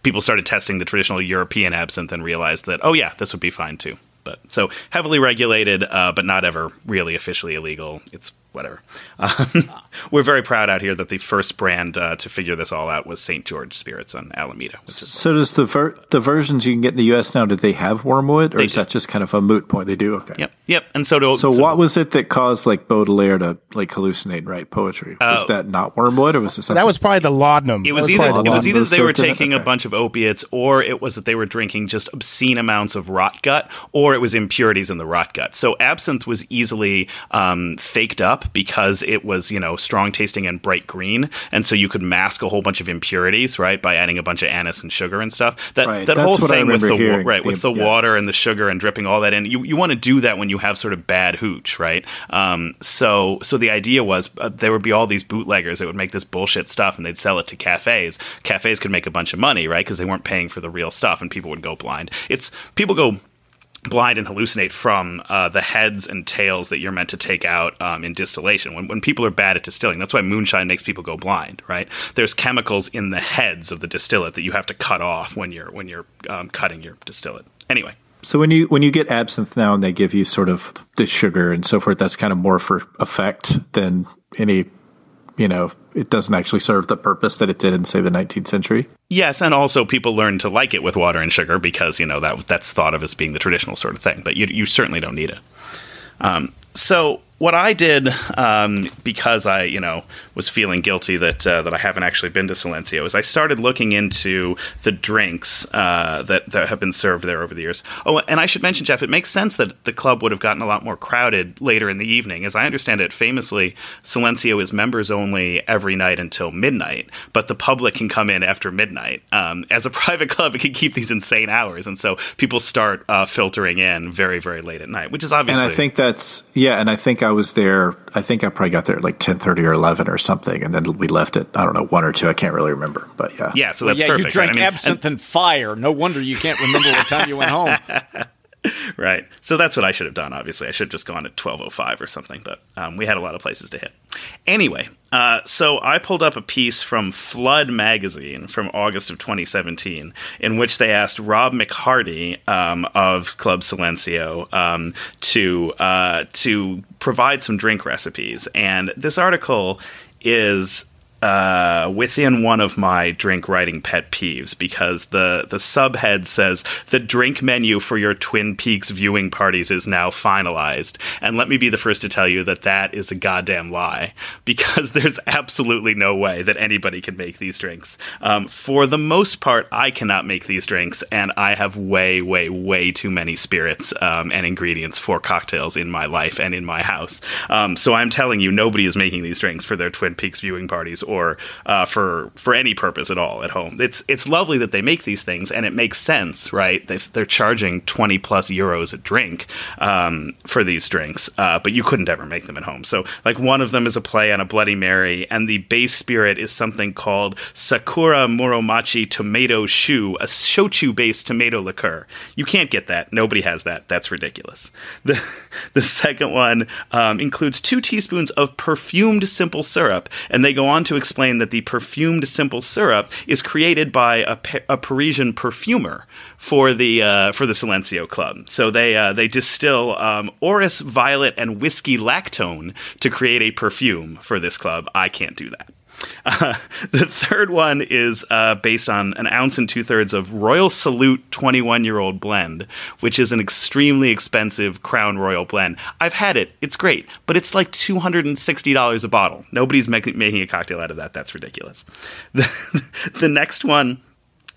people started testing the traditional European absinthe and realized that this would be fine too. But so heavily regulated, but not ever really officially illegal. It's whatever. We're very proud out here that the first brand to figure this all out was St. George Spirits on Alameda. So does the versions you can get in the U.S. now, do they have wormwood, or is that just kind of a moot point? They do? Okay. Yep. And so what was it that caused like Baudelaire to like hallucinate and write poetry? Was that not wormwood, or was it something? That was probably the laudanum. It was either they were taking a bunch of opiates, or it was that they were drinking just obscene amounts of rot gut, or it was impurities in the rot gut. So absinthe was easily faked up, because it was, strong tasting and bright green, and so you could mask a whole bunch of impurities, right, by adding a bunch of anise and sugar and stuff. That whole thing with the water and the sugar and dripping all that in. You want to do that when you have sort of bad hooch, right? So the idea was there would be all these bootleggers that would make this bullshit stuff, and they'd sell it to cafes. Cafes could make a bunch of money, right, because they weren't paying for the real stuff, and people would go blind. People go blind and hallucinate from the heads and tails that you're meant to take out in distillation. When people are bad at distilling, that's why moonshine makes people go blind, right? There's chemicals in the heads of the distillate that you have to cut off when you're cutting your distillate. Anyway. So when you get absinthe now and they give you sort of the sugar and so forth, that's kind of more for effect than any you know, it doesn't actually serve the purpose that it did in, say, the 19th century. Yes, and also people learn to like it with water and sugar because, you know, that's thought of as being the traditional sort of thing. But you certainly don't need it. So what I did, because I, you know, was feeling guilty that I haven't actually been to Silencio, is I started looking into the drinks that have been served there over the years. Oh, and I should mention, Jeff, it makes sense that the club would have gotten a lot more crowded later in the evening. As I understand it, famously, Silencio is members only every night until midnight, but the public can come in after midnight. As a private club, it can keep these insane hours, and so people start filtering in very, very late at night, which is obviously... And I think that's... Yeah, and I think I was there... I think I probably got there at like 10:30 or 11 or something, and then we left at, I don't know, 1 or 2. I can't really remember, but yeah. Yeah, so that's perfect. You drank absinthe and fire. No wonder you can't remember what time you went home. Right. So that's what I should have done, obviously. I should have just gone at 12:05 or something, but we had a lot of places to hit. Anyway, so I pulled up a piece from Flood magazine from August of 2017 in which they asked Rob McHardy of Club Silencio to provide some drink recipes. And this article is... within one of my drink writing pet peeves, because the subhead says, "The drink menu for your Twin Peaks viewing parties is now finalized." And let me be the first to tell you that is a goddamn lie, because there's absolutely no way that anybody can make these drinks. For the most part, I cannot make these drinks, and I have way, way, way too many spirits and ingredients for cocktails in my life and in my house. So I'm telling you, nobody is making these drinks for their Twin Peaks viewing parties, or for any purpose at all at home. It's lovely that they make these things, and it makes sense, right? They're charging 20 plus euros a drink for these drinks, but you couldn't ever make them at home. So, like, one of them is a play on a Bloody Mary, and the base spirit is something called Sakura Muromachi Tomato Shu, a shochu-based tomato liqueur. You can't get that. Nobody has that. That's ridiculous. The second one includes 2 teaspoons of perfumed simple syrup, and they go on to explain that the perfumed simple syrup is created by a Parisian perfumer for the Silencio Club. So they distill orris, violet, and whiskey lactone to create a perfume for this club. I can't do that. The third one is based on an ounce and 2/3 of Royal Salute 21-year-old blend, which is an extremely expensive Crown Royal blend. I've had it. It's great, but it's like $260 a bottle. Nobody's making a cocktail out of that. That's ridiculous. The next one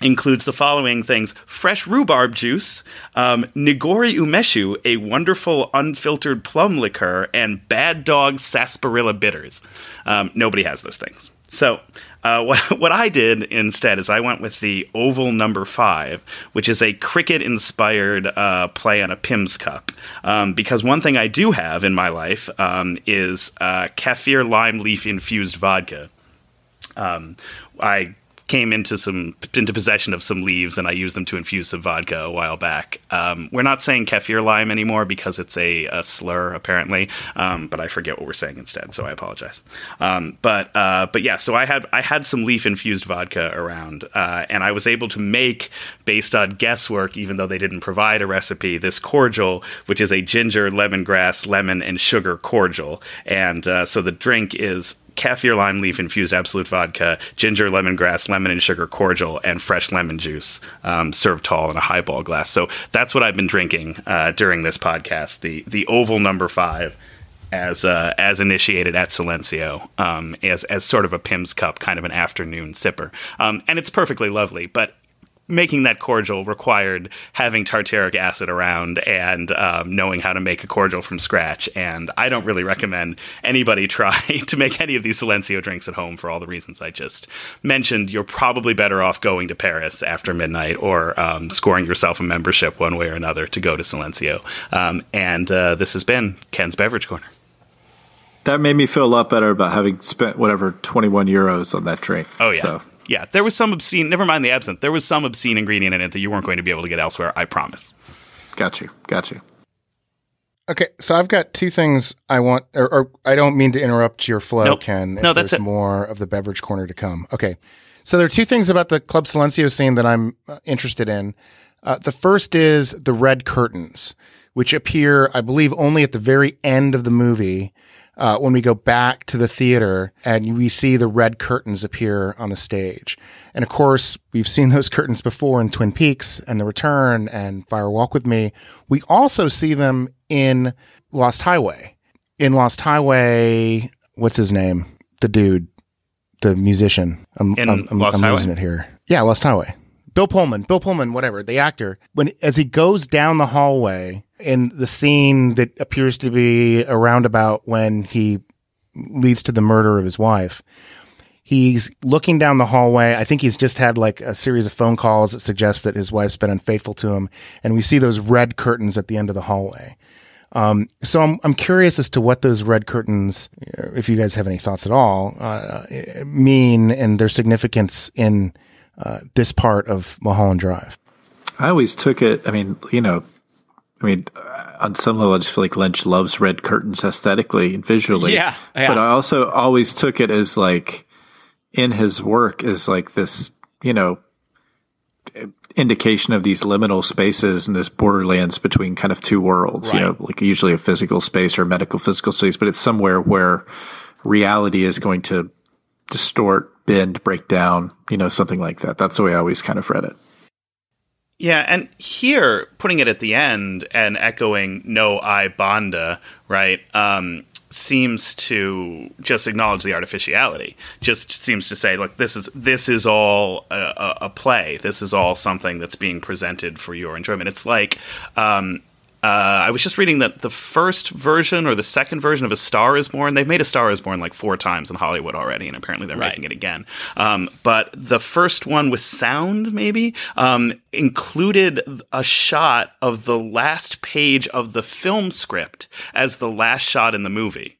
includes the following things: fresh rhubarb juice, nigori umeshu, a wonderful unfiltered plum liqueur, and Bad Dog sarsaparilla bitters. Nobody has those things. So what I did instead is I went with the Oval Number 5, which is a cricket-inspired play on a Pim's cup. Because one thing I do have in my life is kaffir lime leaf-infused vodka. I came into possession of some leaves, and I used them to infuse some vodka a while back. We're not saying kaffir lime anymore because it's a slur, apparently, but I forget what we're saying instead, so I apologize. But yeah, so I had some leaf-infused vodka around, and I was able to make, based on guesswork, even though they didn't provide a recipe, this cordial, which is a ginger, lemongrass, lemon, and sugar cordial. And so the drink is kaffir lime leaf-infused absolute vodka, ginger, lemongrass, lemon and sugar cordial, and fresh lemon juice, served tall in a highball glass. So that's what I've been drinking during this podcast, the Oval Number 5, as initiated at Silencio, as sort of a Pim's Cup, kind of an afternoon sipper. And it's perfectly lovely, but making that cordial required having tartaric acid around and knowing how to make a cordial from scratch. And I don't really recommend anybody try to make any of these Silencio drinks at home for all the reasons I just mentioned. You're probably better off going to Paris after midnight or scoring yourself a membership one way or another to go to Silencio. And this has been Ken's Beverage Corner. That made me feel a lot better about having spent whatever 21 euros on that drink. Oh, yeah. So. Yeah, there was some obscene, never mind the absinthe, there was some obscene ingredient in it that you weren't going to be able to get elsewhere, I promise. Got you. Okay, so I've got 2 things I want, or I don't mean to interrupt your flow, nope. Ken. If no, that's there's it. More of the beverage corner to come. Okay, so there are 2 things about the Club Silencio scene that I'm interested in. The first is the red curtains, which appear, I believe, only at the very end of the movie. when we go back to the theater and we see the red curtains appear on the stage. And of course, we've seen those curtains before in Twin Peaks and The Return and Fire Walk with Me. We also see them in Lost Highway. In Lost Highway, what's his name? The dude, the musician. I'm losing it here. Yeah, Lost Highway. Bill Pullman, whatever, the actor, as he goes down the hallway in the scene that appears to be a roundabout when he leads to the murder of his wife, he's looking down the hallway. I think he's just had like a series of phone calls that suggests that his wife's been unfaithful to him. And we see those red curtains at the end of the hallway. So I'm curious as to what those red curtains, if you guys have any thoughts at all, mean and their significance in this part of Mulholland Drive. I always took it, on some level, I just feel like Lynch loves red curtains aesthetically and visually. Yeah. But I also always took it as like in his work is like this, indication of these liminal spaces and this borderlands between kind of two worlds, right. Like usually a physical space or medical physical space, but it's somewhere where reality is going to distort, bend, break down, something like that. That's the way I always kind of read it. Yeah, and here, putting it at the end and echoing no I Bonda, right, seems to just acknowledge the artificiality. Just seems to say, look, this is all a play. This is all something that's being presented for your enjoyment. It's like... I was just reading that the first version or the second version of A Star Is Born, they've made A Star Is Born like 4 times in Hollywood already, and apparently they're making it again. But the first one with sound, maybe, included a shot of the last page of the film script as the last shot in the movie,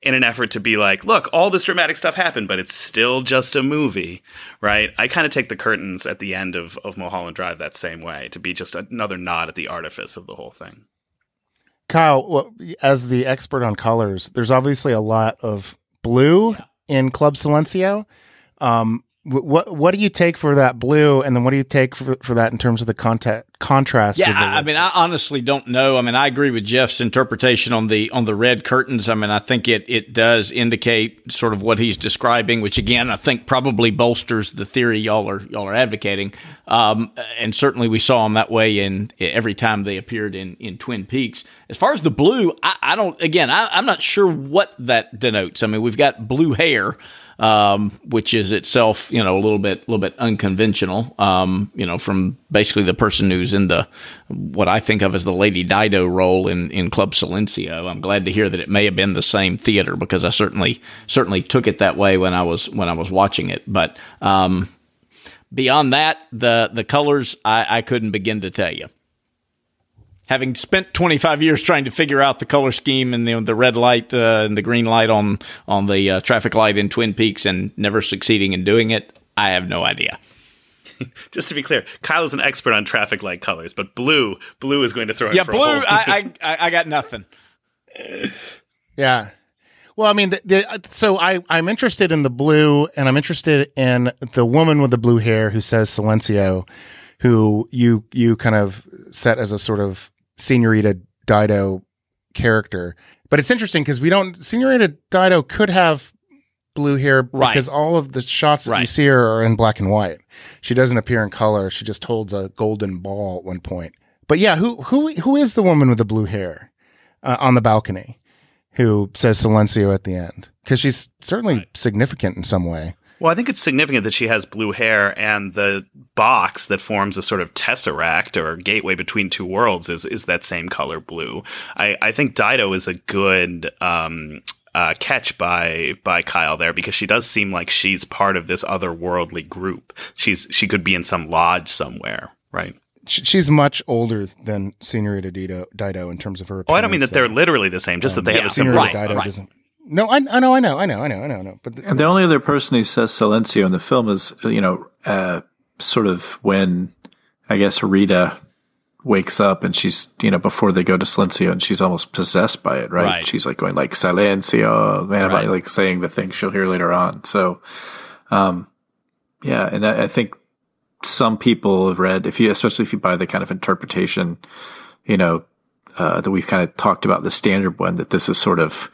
in an effort to be like, look, all this dramatic stuff happened, but it's still just a movie, right? I kind of take the curtains at the end of Mulholland Drive that same way, to be just another nod at the artifice of the whole thing. Kyle, well, as the expert on colors, there's obviously a lot of blue in Club Silencio. What do you take for that blue, and then what do you take for that in terms of the contrast? Yeah, I honestly don't know. I agree with Jeff's interpretation on the red curtains. I think it does indicate sort of what he's describing, which again I think probably bolsters the theory y'all are advocating. And certainly we saw them that way in every time they appeared in Twin Peaks. As far as the blue, I'm not sure what that denotes. We've got blue hair. Which is itself, a little bit unconventional, from basically the person who's in the, what I think of as the Lady Dido role in Club Silencio. I'm glad to hear that it may have been the same theater, because I certainly took it that way when I was watching it. But, beyond that, the colors, I couldn't begin to tell you. Having spent 25 years trying to figure out the color scheme and the red light and the green light on the traffic light in Twin Peaks and never succeeding in doing it, I have no idea. Just to be clear, Kyle is an expert on traffic light colors, but blue is going to throw in for a whole... I got nothing. Yeah. Well, I'm interested in the blue, and I'm interested in the woman with the blue hair who says Silencio, who you kind of set as a sort of Senorita Dido character. But it's interesting because Senorita Dido could have blue hair, because all of the shots that you see her are in black and white. She doesn't appear in color. She just holds a golden ball at one point. But yeah, who is the woman with the blue hair on the balcony who says Silencio at the end? Because she's certainly significant in some way. Well, I think it's significant that she has blue hair, and the box that forms a sort of tesseract or gateway between two worlds is that same color blue. I think Dido is a good catch by Kyle there, because she does seem like she's part of this otherworldly group. She could be in some lodge somewhere, right? She's much older than Senorita Dido in terms of her appearance. Oh, I don't mean that they're literally the same, just that they have a similar... Dido doesn't. No, I know. But the only other person who says Silencio in the film is, sort of when, I guess, Rita wakes up and she's, before they go to Silencio, and she's almost possessed by it, right? She's like going like Silencio, man, about like saying the thing she'll hear later on. So, yeah, and I think some people have read, especially if you buy the kind of interpretation, that we've kind of talked about, the standard one, that this is sort of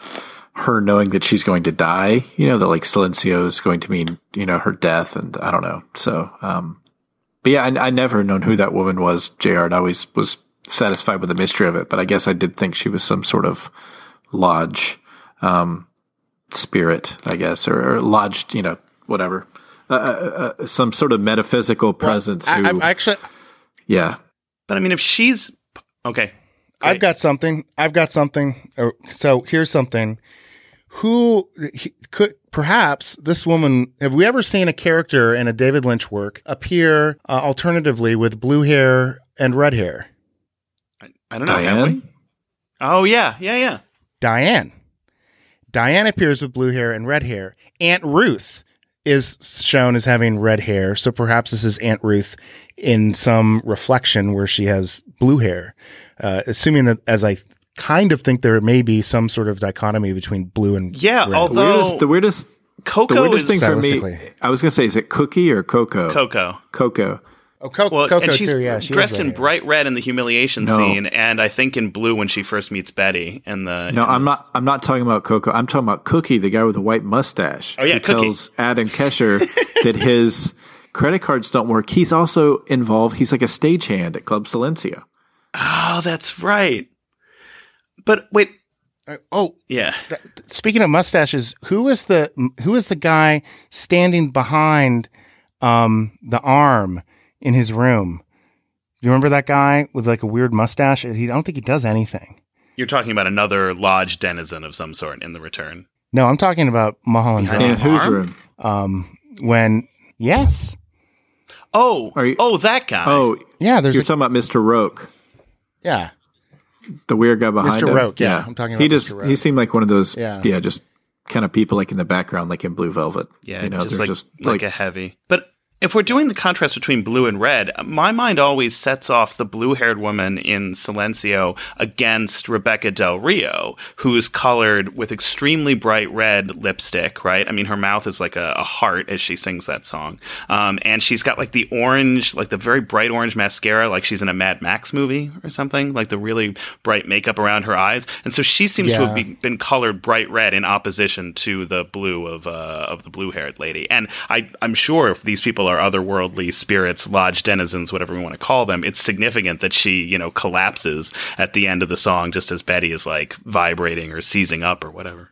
her knowing that she's going to die, you know, that like Silencio is going to mean, you know, her death. And I don't know. So, but yeah, I never known who that woman was, JR, and I always was satisfied with the mystery of it. But I guess I did think she was some sort of lodge, spirit, I guess, or lodged, you know, whatever, some sort of metaphysical presence. Well, who, actually, yeah. But I mean, if she's okay. Great. I've got something. So here's something. Who could perhaps this woman? Have we ever seen a character in a David Lynch work appear alternatively with blue hair and red hair? I don't know. Diane? Oh yeah. Diane appears with blue hair and red hair. Aunt Ruth is shown as having red hair, so perhaps this is Aunt Ruth in some reflection where she has blue hair. Assuming that, as I kind of think, there may be some sort of dichotomy between blue and red. Although the weirdest Coco, the weirdest thing for me, I was going to say, is it Cookie or Coco? Coco. Oh, Coco and she's too, yeah. She dressed in bright red in the humiliation scene, and I think in blue when she first meets Betty. I'm not talking about Coco. I'm talking about Cookie, the guy with the white mustache. Oh yeah, Cookie tells Adam Kesher that his credit cards don't work. He's also involved. He's like a stagehand at Club Silencio. Oh, that's right. But wait. Yeah. Speaking of mustaches, who is the guy standing behind the arm in his room? You remember that guy with like a weird mustache? I don't think he does anything. You're talking about another lodge denizen of some sort in The Return. No, I'm talking about Mulholland Drive. In whose room? Yes. Oh, that guy. Oh, yeah. You're talking about Mr. Roke. Yeah. The weird guy behind him. Mr. Roke, yeah. I'm talking about Mr. Roke. He seemed like one of those, just kind of people like in the background, like in Blue Velvet. Yeah, you know, just like a heavy. But if we're doing the contrast between blue and red, my mind always sets off the blue-haired woman in Silencio against Rebekah Del Rio, who is colored with extremely bright red lipstick, right? I mean, her mouth is like a heart as she sings that song. And she's got like the orange, like the very bright orange mascara, like she's in a Mad Max movie or something, like the really bright makeup around her eyes. And so she seems to have been colored bright red in opposition to the blue of the blue-haired lady. And I'm sure if these people are otherworldly spirits, lodge denizens, whatever we want to call them, it's significant that she, you know, collapses at the end of the song just as Betty is like vibrating or seizing up or whatever.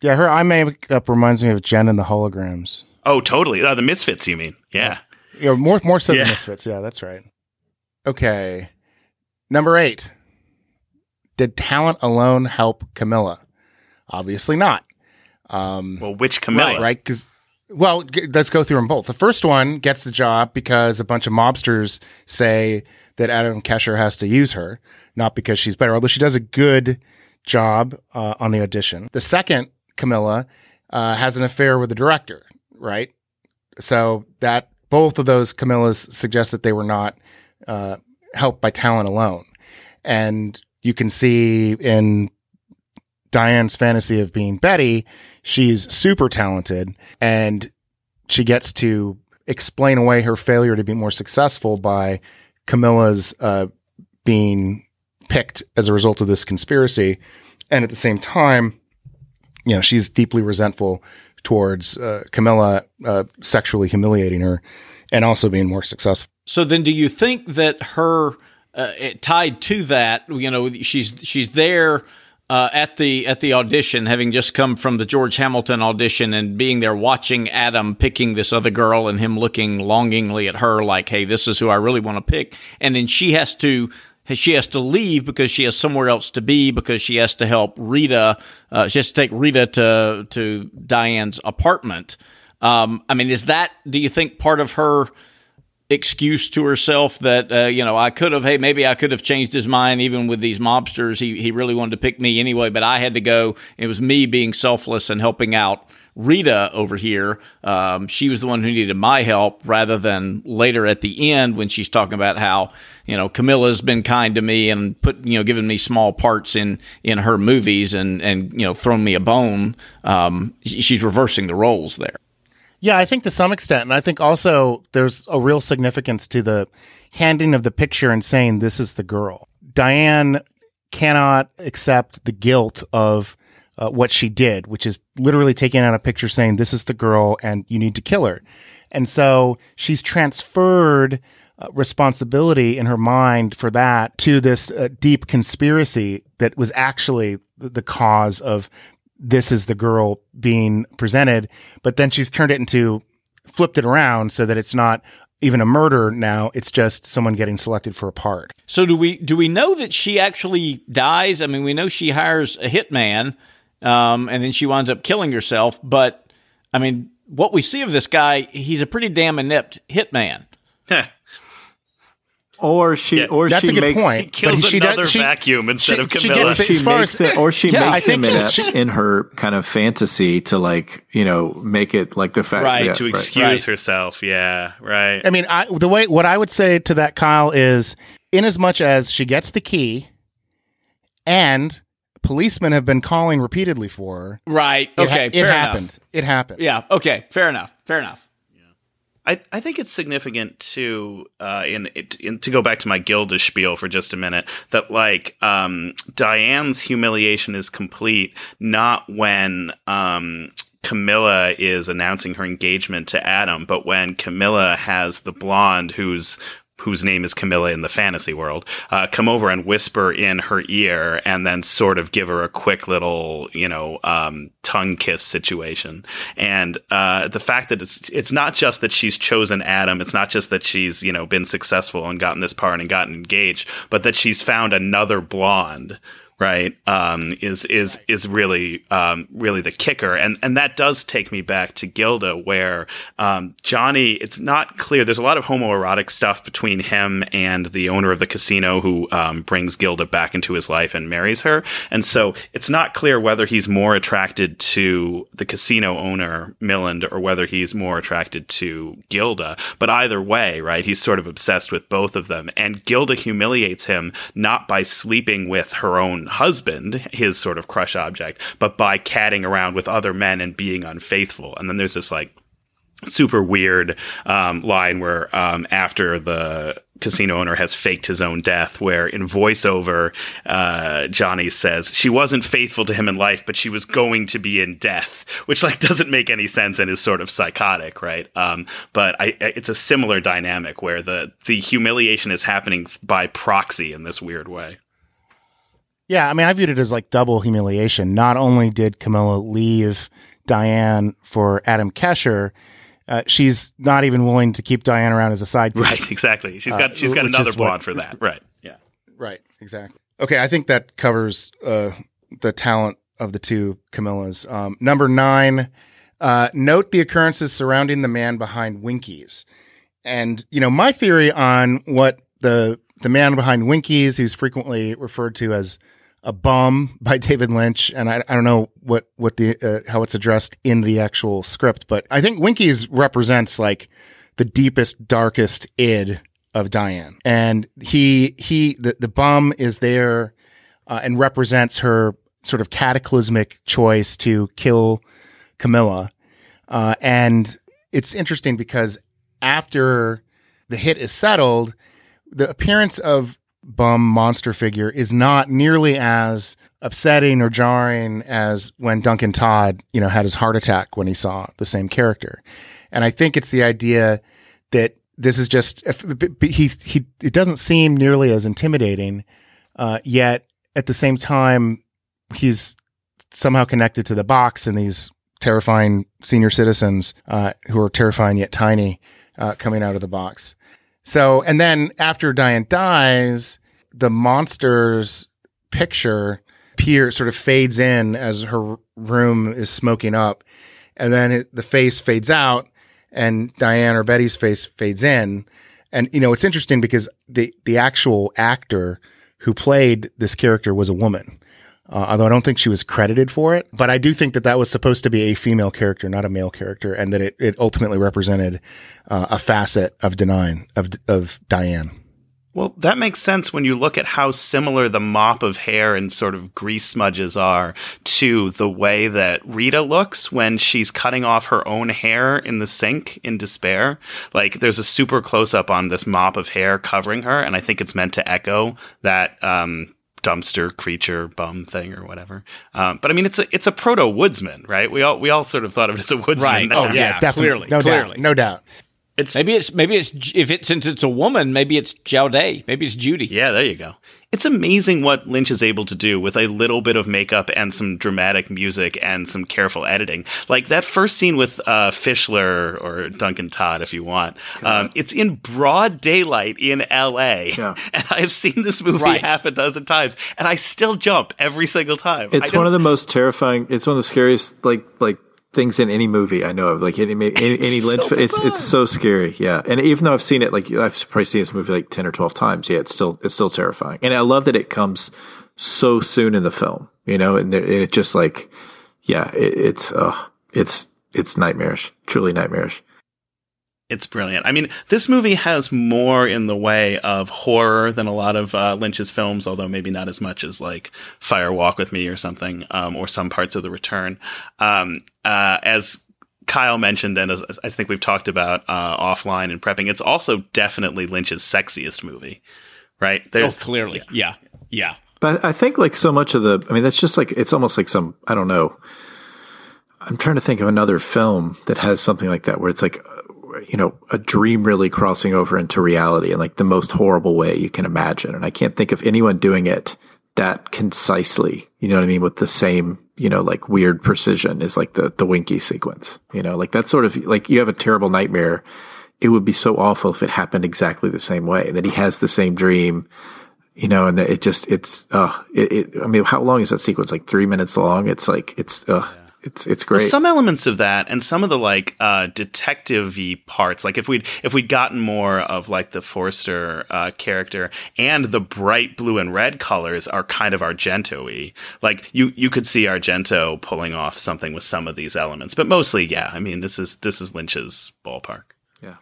Yeah, her eye makeup reminds me of Jen and the Holograms. Oh, totally. The Misfits, you mean? Yeah. Yeah, more so the Misfits. Yeah, that's right. Okay. Number 8. Did talent alone help Camilla? Obviously not. Well, which Camilla? Right, because... Well, let's go through them both. The first one gets the job because a bunch of mobsters say that Adam Kesher has to use her, not because she's better, although she does a good job on the audition. The second, Camilla, has an affair with the director, right? So that both of those Camillas suggest that they were not helped by talent alone. And you can see in Diane's fantasy of being Betty, she's super talented, and she gets to explain away her failure to be more successful by Camilla's being picked as a result of this conspiracy. And at the same time, you know, she's deeply resentful towards Camilla sexually humiliating her and also being more successful. So then do you think that her tied to that, you know, she's there at the audition, having just come from the George Hamilton audition and being there watching Adam picking this other girl and him looking longingly at her like, hey, this is who I really want to pick. And then she has to leave because she has somewhere else to be, because she has to help Rita. She has to take Rita to Diane's apartment. I mean, is that, do you think, part of her excuse to herself that, you know, maybe I could have changed his mind even with these mobsters. He really wanted to pick me anyway, but I had to go. It was me being selfless and helping out Rita over here. She was the one who needed my help, rather than later at the end when she's talking about how, you know, Camilla's been kind to me and giving me small parts in her movies and, you know, thrown me a bone. She's reversing the roles there. Yeah, I think to some extent. And I think also there's a real significance to the handing of the picture and saying, this is the girl. Diane cannot accept the guilt of what she did, which is literally taking out a picture saying, this is the girl and you need to kill her. And so she's transferred responsibility in her mind for that to this deep conspiracy that was actually the cause of this is the girl being presented. But then she's turned it into, flipped it around so that it's not even a murder now, it's just someone getting selected for a part. So do we know that she actually dies? I mean, we know she hires a hitman, and then she winds up killing herself. But, I mean, what we see of this guy, he's a pretty damn inept hitman. Or she makes him inept in her kind of fantasy to, like, you know, make it like the fact to excuse herself. Yeah, right. I mean, what I would say to that, Kyle, is in as much as she gets the key and policemen have been calling repeatedly for her. Right. It happened. Yeah. Okay. Fair enough. I think it's significant to to go back to my Gilda spiel for just a minute, that like Diane's humiliation is complete not when Camilla is announcing her engagement to Adam, but when Camilla has the blonde whose name is Camilla in the fantasy world, come over and whisper in her ear and then sort of give her a quick little, tongue kiss situation. And the fact that it's not just that she's chosen Adam, it's not just that she's, been successful and gotten this part and gotten engaged, but that she's found another blonde, right, is really really the kicker, and that does take me back to Gilda, where Johnny. It's not clear. There's a lot of homoerotic stuff between him and the owner of the casino, who brings Gilda back into his life and marries her. And so it's not clear whether he's more attracted to the casino owner Milland or whether he's more attracted to Gilda. But either way, right, he's sort of obsessed with both of them. And Gilda humiliates him not by sleeping with her own husband, his sort of crush object, but by catting around with other men and being unfaithful. And then there's this like super weird line where after the casino owner has faked his own death, where in voiceover Johnny says she wasn't faithful to him in life, but she was going to be in death, which like doesn't make any sense and is sort of psychotic, right? But it's a similar dynamic where the humiliation is happening by proxy in this weird way. Yeah, I mean, I viewed it as like double humiliation. Not only did Camilla leave Diane for Adam Kesher, she's not even willing to keep Diane around as a side piece. Right, exactly. She's got another blonde for that. Right. Yeah. Right. Exactly. Okay, I think that covers the talent of the two Camillas. Number 9, note the occurrences surrounding the man behind Winkies, and my theory on what the man behind Winkies, who's frequently referred to as a bum by David Lynch, and I don't know what the how it's addressed in the actual script, but I think Winkies represents like the deepest, darkest id of Diane, and the bum is there and represents her sort of cataclysmic choice to kill Camilla, and it's interesting because after the hit is settled, the appearance of bum monster figure is not nearly as upsetting or jarring as when Duncan Todd, had his heart attack when he saw the same character. And I think it's the idea that this is just, it doesn't seem nearly as intimidating, yet at the same time, he's somehow connected to the box and these terrifying senior citizens who are terrifying yet tiny coming out of the box. So, and then after Diane dies, the monster's picture sort of fades in as her room is smoking up. And then the face fades out and Diane or Betty's face fades in. And, it's interesting because the actual actor who played this character was a woman, although I don't think she was credited for it. But I do think that was supposed to be a female character, not a male character, and that it ultimately represented a facet of Diane. Well, that makes sense when you look at how similar the mop of hair and sort of grease smudges are to the way that Rita looks when she's cutting off her own hair in the sink in despair. Like, there's a super close-up on this mop of hair covering her, and I think it's meant to echo that dumpster creature bum thing or whatever. But I mean, it's a proto woodsman, right? We all sort of thought of it as a woodsman. Right. Oh yeah, definitely. No doubt. Maybe it's since it's a woman, maybe it's Jaude. Maybe it's Judy. Yeah, there you go. It's amazing what Lynch is able to do with a little bit of makeup and some dramatic music and some careful editing. Like that first scene with Fischler or Duncan Todd, if you want. It's in broad daylight in L.A. Yeah. And I've seen this movie half a dozen times, and I still jump every single time. It's one of the most terrifying. It's one of the scariest, like things in any movie I know of, like any Lynch. So it's so scary, yeah. And even though I've seen it, like I've probably seen this movie like 10 or 12 times, yeah, it's still terrifying. And I love that it comes so soon in the film, you know. And it just like, yeah, it's nightmarish, truly nightmarish. It's brilliant. I mean, this movie has more in the way of horror than a lot of Lynch's films, although maybe not as much as like Fire Walk with Me or something, or some parts of The Return. As Kyle mentioned, and as I think we've talked about offline and prepping, it's also definitely Lynch's sexiest movie, right? Clearly. Yeah. But I think like so much of that's just like, it's almost like some, I don't know. I'm trying to think of another film that has something like that where it's like, you know, a dream really crossing over into reality in like the most horrible way you can imagine. And I can't think of anyone doing it that concisely, you know what I mean? With the same, you know, like weird precision is like the Winky sequence, you know, like that's sort of like you have a terrible nightmare. It would be so awful if it happened exactly the same way, that he has the same dream, you know, and that I mean, how long is that sequence? Like 3 minutes long. It's like, It's great. There's some elements of that and some of the like detective-y parts. Like if we'd gotten more of like the Forster character, and the bright blue and red colors are kind of Argento-y. Like you could see Argento pulling off something with some of these elements. But mostly, yeah, I mean this is Lynch's ballpark. Yeah.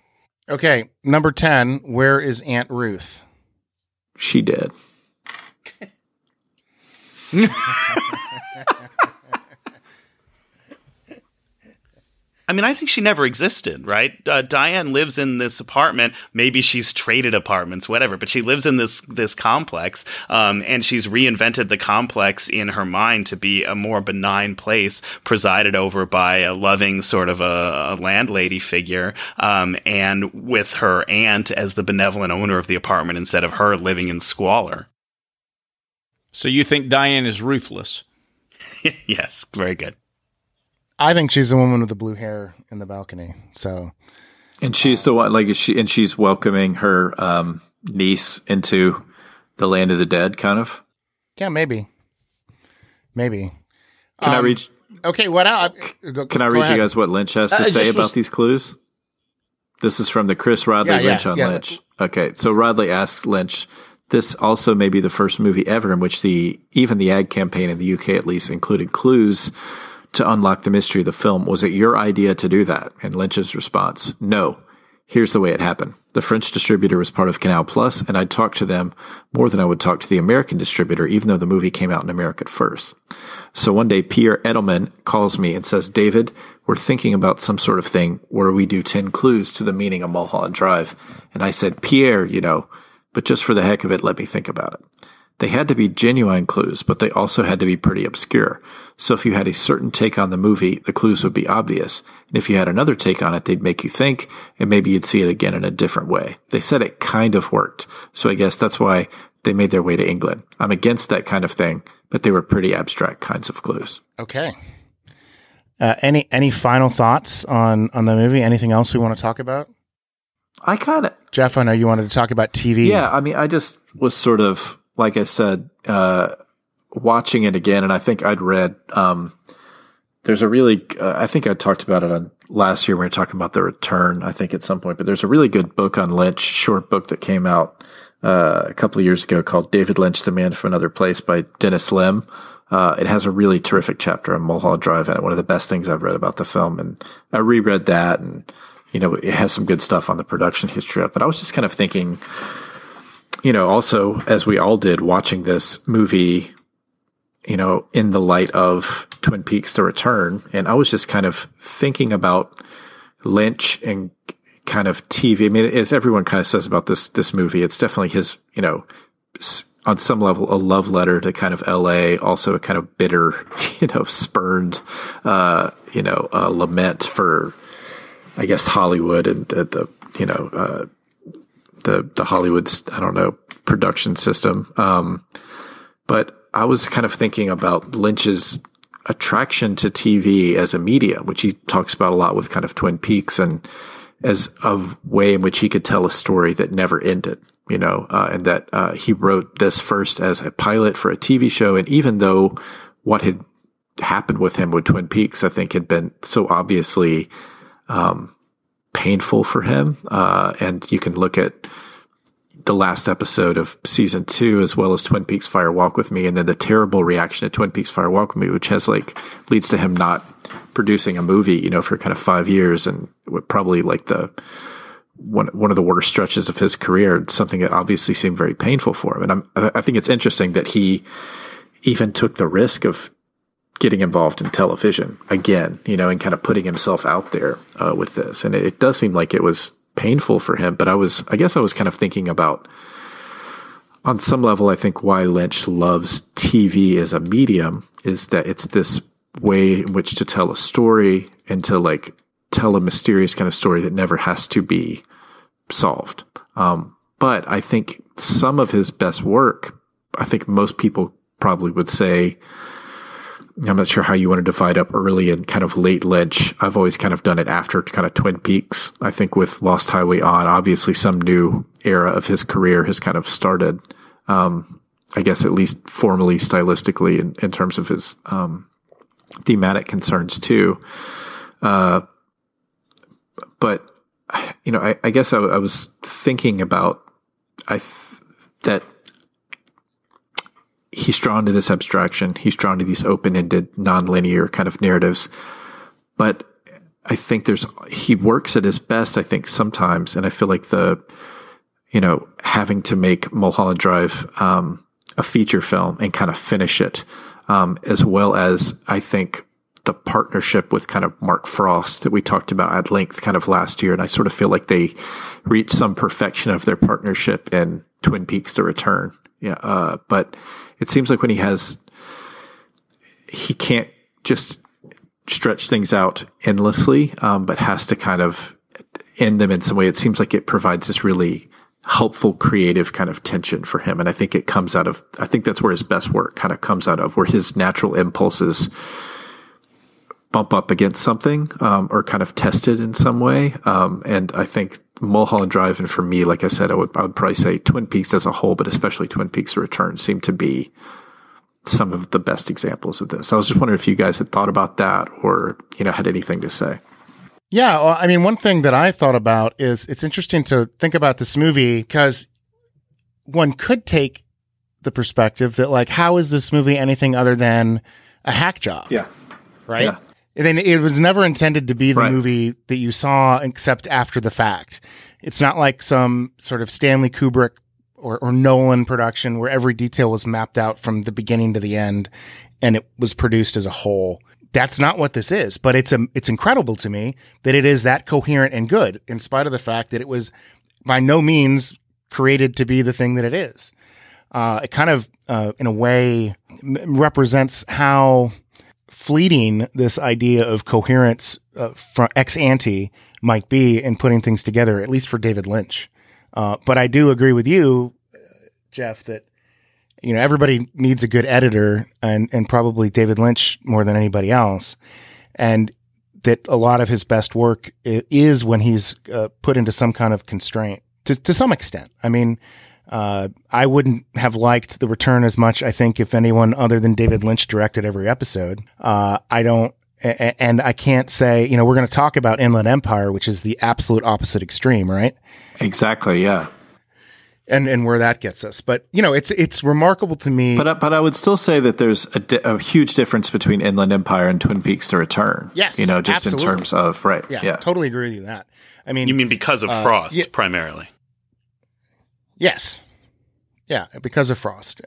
Okay, number 10, where is Aunt Ruth? She dead. I mean, I think she never existed, right? Diane lives in this apartment. Maybe she's traded apartments, whatever. But she lives in this complex, and she's reinvented the complex in her mind to be a more benign place, presided over by a loving sort of a landlady figure, and with her aunt as the benevolent owner of the apartment instead of her living in squalor. So you think Diane is ruthless? Yes, very good. I think she's the woman with the blue hair in the balcony. So, and she's the one, like, she's welcoming her niece into the land of the dead, kind of. Yeah, maybe. Can I read? Okay, what? Can I read you guys what Lynch has to say about these clues? This is from the Chris Rodley Lynch. Okay, so Rodley asks Lynch, "This also may be the first movie ever in which even the ad campaign in the UK at least included clues to unlock the mystery of the film. Was it your idea to do that?" And Lynch's response, "No. Here's the way it happened. The French distributor was part of Canal Plus, and I talked to them more than I would talk to the American distributor, even though the movie came out in America first. So one day, Pierre Edelman calls me and says, 'David, we're thinking about some sort of thing where we do 10 clues to the meaning of Mulholland Drive.' And I said, 'Pierre, you know, but just for the heck of it, let me think about it.' They had to be genuine clues, but they also had to be pretty obscure. So if you had a certain take on the movie, the clues would be obvious. And if you had another take on it, they'd make you think, and maybe you'd see it again in a different way. They said it kind of worked. So I guess that's why they made their way to England. I'm against that kind of thing, but they were pretty abstract kinds of clues." Okay. Any final thoughts on the movie? Anything else we want to talk about? Jeff, I know you wanted to talk about TV. Yeah, I mean, I just was sort of, like I said, watching it again, and I think I'd read there's a really I think I talked about it on last year when we were talking about The Return, I think at some point, but there's a really good book on Lynch, short book that came out a couple of years ago called David Lynch, The Man from Another Place by Dennis Lim. It has a really terrific chapter on Mulholland Drive in it, one of the best things I've read about the film. And I reread that, and, you know, it has some good stuff on the production history of it. But I was just kind of thinking, you know, also, as we all did, watching this movie, you know, in the light of Twin Peaks: The Return. And I was just kind of thinking about Lynch and kind of TV. I mean, as everyone kind of says about this movie, it's definitely his, you know, on some level, a love letter to kind of LA, also a kind of bitter, spurned, lament for, I guess, Hollywood and the Hollywood's, production system. But I was kind of thinking about Lynch's attraction to TV as a medium, which he talks about a lot with kind of Twin Peaks, and as a way in which he could tell a story that never ended, and that he wrote this first as a pilot for a TV show. And even though what had happened with him with Twin Peaks, I think, had been so obviously painful for him. And you can look at the last episode of season 2, as well as Twin Peaks Fire Walk with Me, and then the terrible reaction to Twin Peaks Fire Walk with Me, which has leads to him not producing a movie, for kind of 5 years, and probably one of the worst stretches of his career. Something that obviously seemed very painful for him. And I think it's interesting that he even took the risk of getting involved in television again, and kind of putting himself out there with this. And it does seem like it was painful for him, but I was kind of thinking about, on some level, I think why Lynch loves TV as a medium is that it's this way in which to tell a story and to tell a mysterious kind of story that never has to be solved. But I think some of his best work, I think most people probably would say, I'm not sure how you want to divide up early and kind of late Lynch. I've always kind of done it after kind of Twin Peaks. I think with Lost Highway on, obviously some new era of his career has kind of started, I guess at least formally, stylistically, in terms of his thematic concerns too. But, I guess I was thinking about that he's drawn to this abstraction. He's drawn to these open-ended, nonlinear kind of narratives. But I think he works at his best, I think, sometimes. And I feel like having to make Mulholland Drive a feature film and kind of finish it, as well as, I think, the partnership with kind of Mark Frost that we talked about at length kind of last year. And I sort of feel like they reached some perfection of their partnership in Twin Peaks: The Return. Yeah. But it seems like when he can't just stretch things out endlessly, but has to kind of end them in some way. It seems like it provides this really helpful creative kind of tension for him. And I think I think that's where his best work kind of comes out of, where his natural impulses bump up against something, or kind of tested in some way. And I think Mulholland Drive, and for me, like I said, I would probably say Twin Peaks as a whole, but especially Twin Peaks: Return, seem to be some of the best examples of this. I was just wondering if you guys had thought about that, or had anything to say. Yeah, well, I mean, one thing that I thought about is it's interesting to think about this movie, because one could take the perspective that how is this movie anything other than a hack job? Yeah, right. Yeah. And then it was never intended to be the right movie that you saw, except after the fact. It's not like some sort of Stanley Kubrick or Nolan production where every detail was mapped out from the beginning to the end and it was produced as a whole. That's not what this is, but it's incredible to me that it is that coherent and good, in spite of the fact that it was by no means created to be the thing that it is. It kind of, in a way, represents how fleeting this idea of coherence from ex ante might be in putting things together, at least for David Lynch. But I do agree with you, Jeff, that everybody needs a good editor, and probably David Lynch more than anybody else, and that a lot of his best work is when he's put into some kind of constraint to some extent. I mean, I wouldn't have liked The Return as much, I think, if anyone other than David Lynch directed every episode. And I can't say, we're going to talk about Inland Empire, which is the absolute opposite extreme, right? Exactly. Yeah. And where that gets us. But, it's remarkable to me. But I would still say that there's a huge difference between Inland Empire and Twin Peaks: The Return. Yes. Just absolutely. In terms of, right. Yeah. Totally agree with you that. I mean, you mean because of Frost primarily? Yes. Yeah, because of Frost.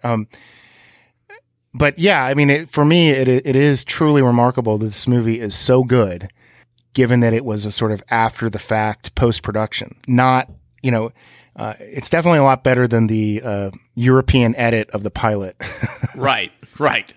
But yeah, I mean, for me, it is truly remarkable that this movie is so good, given that it was a sort of after-the-fact post-production, not you know, it's definitely a lot better than the European edit of the pilot. Right, right.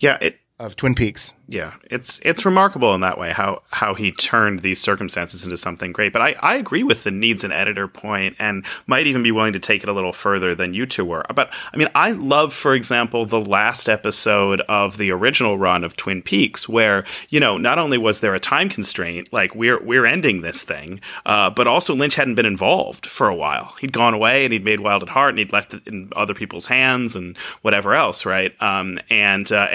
Yeah, of Twin Peaks. Yeah, it's remarkable in that way how he turned these circumstances into something great. But I agree with the needs an editor point, and might even be willing to take it a little further than you two were. But I mean, I love, for example, the last episode of the original run of Twin Peaks, where, you know, not only was there a time constraint, like we're ending this thing, but also Lynch hadn't been involved for a while. He'd gone away and he'd made Wild at Heart and he'd left it in other people's hands and whatever else, right? And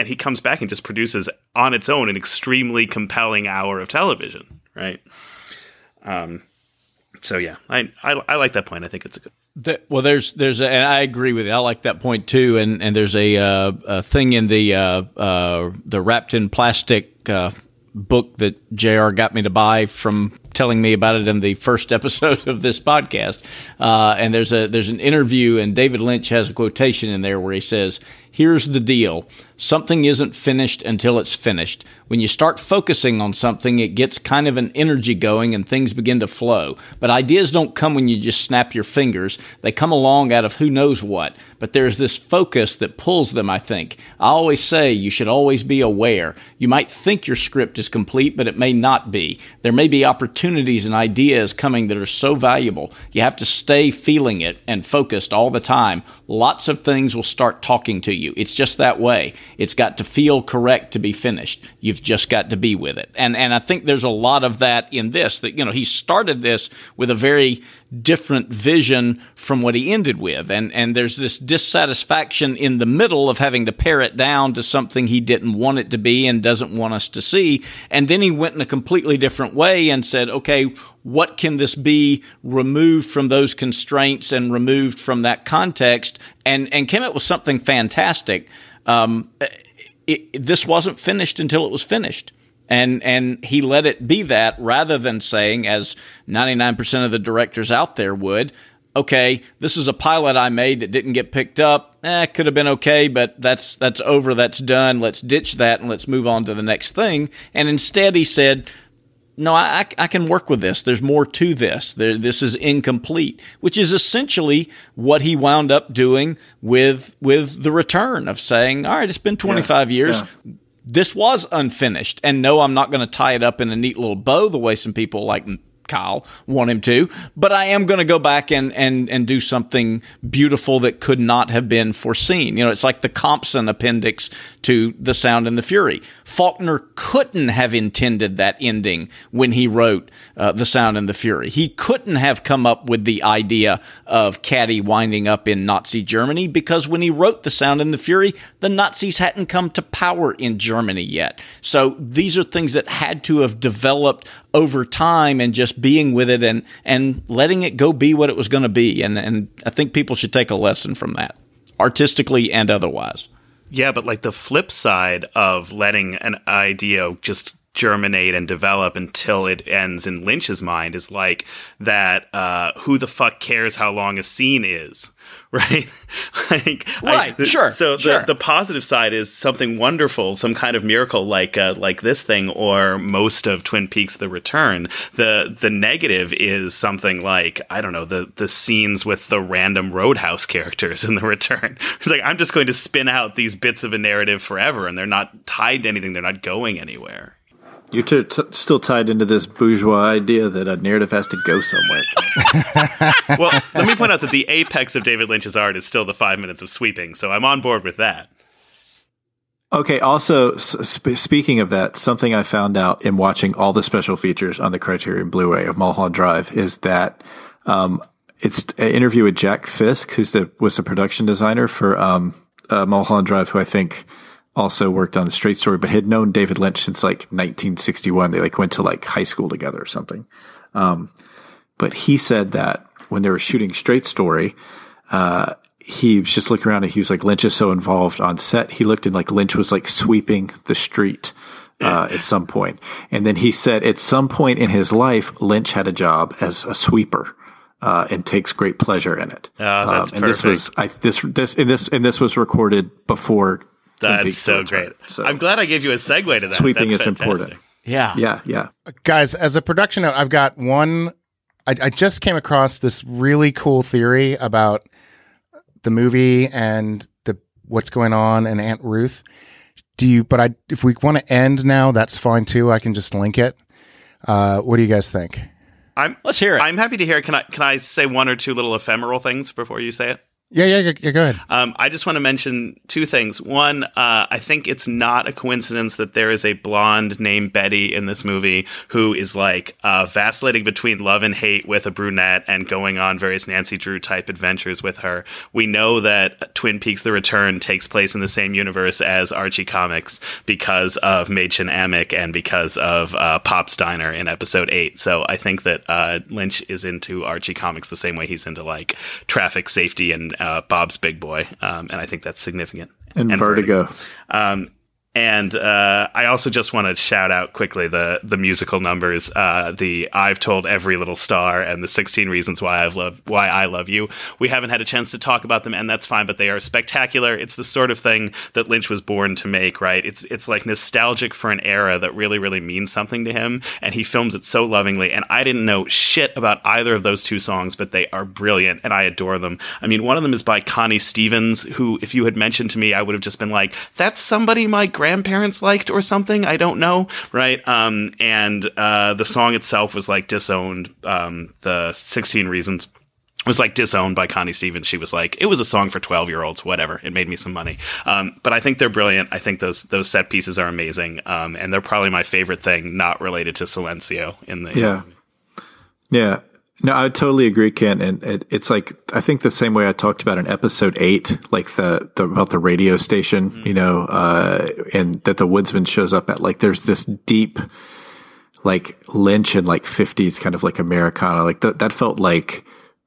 he comes back and just produces on its own an extremely compelling hour of television, right? So yeah, I like that point. I think it's a good. And I agree with you. I like that point too. And there's a thing in the wrapped in plastic book that JR got me to buy from telling me about it in the first episode of this podcast. And there's an interview, and David Lynch has a quotation in there where he says, "Here's the deal. Something isn't finished until it's finished. When you start focusing on something, it gets kind of an energy going and things begin to flow. But ideas don't come when you just snap your fingers. They come along out of who knows what. But there's this focus that pulls them, I think. I always say you should always be aware. You might think your script is complete, but it may not be. There may be opportunities and ideas coming that are so valuable. You have to stay feeling it and focused all the time. Lots of things will start talking to you. It's just that way. It's got to feel correct to be finished. You've just got to be with it." And I think there's a lot of that in this, that, you know, he started this with a very different vision from what he ended with. And there's this dissatisfaction in the middle of having to pare it down to something he didn't want it to be and doesn't want us to see. And then he went in a completely different way and said, okay, what can this be removed from those constraints and removed from that context? And came up with something fantastic. This wasn't finished until it was finished. And he let it be that, rather than saying, as 99% of the directors out there would, okay, this is a pilot I made that didn't get picked up. It could have been okay, but that's over, that's done. Let's ditch that and let's move on to the next thing. And instead he said, no, I can work with this. There's more to this. This is incomplete, which is essentially what he wound up doing with the return of saying, all right, it's been 25 years. Yeah. This was unfinished. And no, I'm not going to tie it up in a neat little bow the way some people like Kyle want him to, but I am going to go back and do something beautiful that could not have been foreseen. You know, it's like the Compson appendix to The Sound and the Fury. Faulkner couldn't have intended that ending when he wrote The Sound and the Fury. He couldn't have come up with the idea of Caddy winding up in Nazi Germany, because when he wrote The Sound and the Fury, the Nazis hadn't come to power in Germany yet. So these are things that had to have developed over time, and just being with it and letting it go be what it was going to be. And I think people should take a lesson from that, artistically and otherwise. Yeah, but like the flip side of letting an idea just germinate and develop until it ends in Lynch's mind is like that, who the fuck cares how long a scene is? Right? The positive side is something wonderful, some kind of miracle like this thing or most of Twin Peaks: The Return. The negative is something like, I don't know, the scenes with the random roadhouse characters in The Return. It's like, I'm just going to spin out these bits of a narrative forever, and they're not tied to anything. They're not going anywhere. You're still tied into this bourgeois idea that a narrative has to go somewhere. Well, let me point out that the apex of David Lynch's art is still the 5 minutes of sweeping, so I'm on board with that. Okay, also, speaking of that, something I found out in watching all the special features on the Criterion Blu-ray of Mulholland Drive is that it's an interview with Jack Fisk, who was the production designer for Mulholland Drive, who I think also worked on The Straight Story, but had known David Lynch since like 1961. They went to high school together or something. But he said that when they were shooting Straight Story, he was just looking around and he was like, Lynch is so involved on set. He looked and Lynch was sweeping the street at some point. And then he said at some point in his life, Lynch had a job as a sweeper. And takes great pleasure in it. That's and perfect. This was recorded before. That's so great. So I'm glad I gave you a segue to that. Sweeping is fantastic. Important. Yeah. Guys, as a production note, I've got one I just came across this really cool theory about the movie and what's going on and Aunt Ruth. If we want to end now, that's fine too. I can just link it. What do you guys think? Let's hear it. I'm happy to hear it. Can I say one or two little ephemeral things before you say it? Yeah, go ahead. I just want to mention two things. One, I think it's not a coincidence that there is a blonde named Betty in this movie who is like vacillating between love and hate with a brunette and going on various Nancy Drew type adventures with her. We know that Twin Peaks: The Return takes place in the same universe as Archie Comics because of Machen Amick and because of Pop's Diner in episode 8. So I think that Lynch is into Archie Comics the same way he's into like traffic safety and Bob's Big Boy, and I think that's significant. And Vertigo. I also just want to shout out quickly the musical numbers, the I've Told Every Little Star and the 16 Reasons Why I Love You. We haven't had a chance to talk about them, and that's fine, but they are spectacular. It's the sort of thing that Lynch was born to make, right? It's like nostalgic for an era that really, really means something to him, and he films it so lovingly. And I didn't know shit about either of those two songs, but they are brilliant, and I adore them. I mean, one of them is by Connie Stevens, who, if you had mentioned to me, I would have just been like, that's somebody my grandparents liked or something. I don't know, right? The song itself was like disowned. The 16 Reasons was like disowned by Connie Stevens. She was like, it was a song for 12-year-olds, whatever. It made me some money. But I think they're brilliant. I think those set pieces are amazing. And they're probably my favorite thing not related to Silencio in the Yeah. No, I totally agree, Ken. And it's like, I think the same way I talked about in episode 8, like the about the radio station, you know, and that the woodsman shows up at, like, there's this deep, like Lynch and like 50s kind of like Americana, like that felt like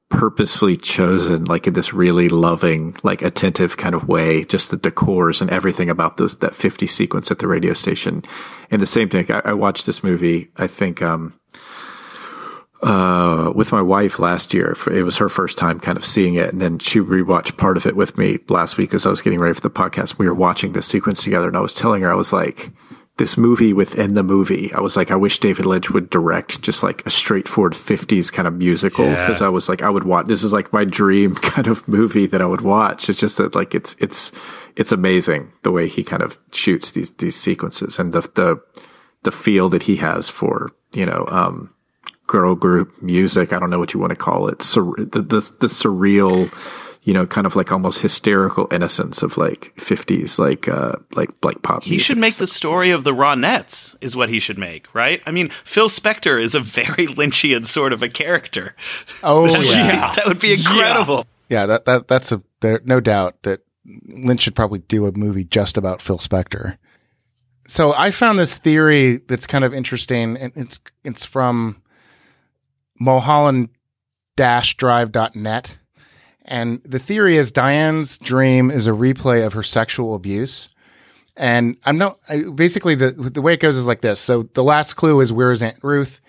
purposefully chosen, like in this really loving, like attentive kind of way, just the decors and everything about that 50 sequence at the radio station. And the same thing, I watched this movie, I think, with my wife last year. It was her first time kind of seeing it, and then she rewatched part of it with me last week as I was getting ready for the podcast. We were watching this sequence together, and I was telling her, I was like, this movie within the movie, I was like, I wish David Lynch would direct just like a straightforward 50s kind of musical, because I was like, I would watch, this is like my dream kind of movie that I would watch. It's just that like it's amazing the way he kind of shoots these sequences and the feel that he has for, you know, girl group music. I don't know what you want to call it. The surreal, you know, kind of like almost hysterical innocence of like 50s, like pop music. He should make the story of the Ronettes is what he should make, right? I mean, Phil Spector is a very Lynchian sort of a character. Oh, yeah. That would be incredible. Yeah, that's no doubt that Lynch should probably do a movie just about Phil Spector. So I found this theory that's kind of interesting, and it's from Mulholland-drive.net. And the theory is Diane's dream is a replay of her sexual abuse. And basically the way it goes is like this. So the last clue is, where is Aunt Ruth?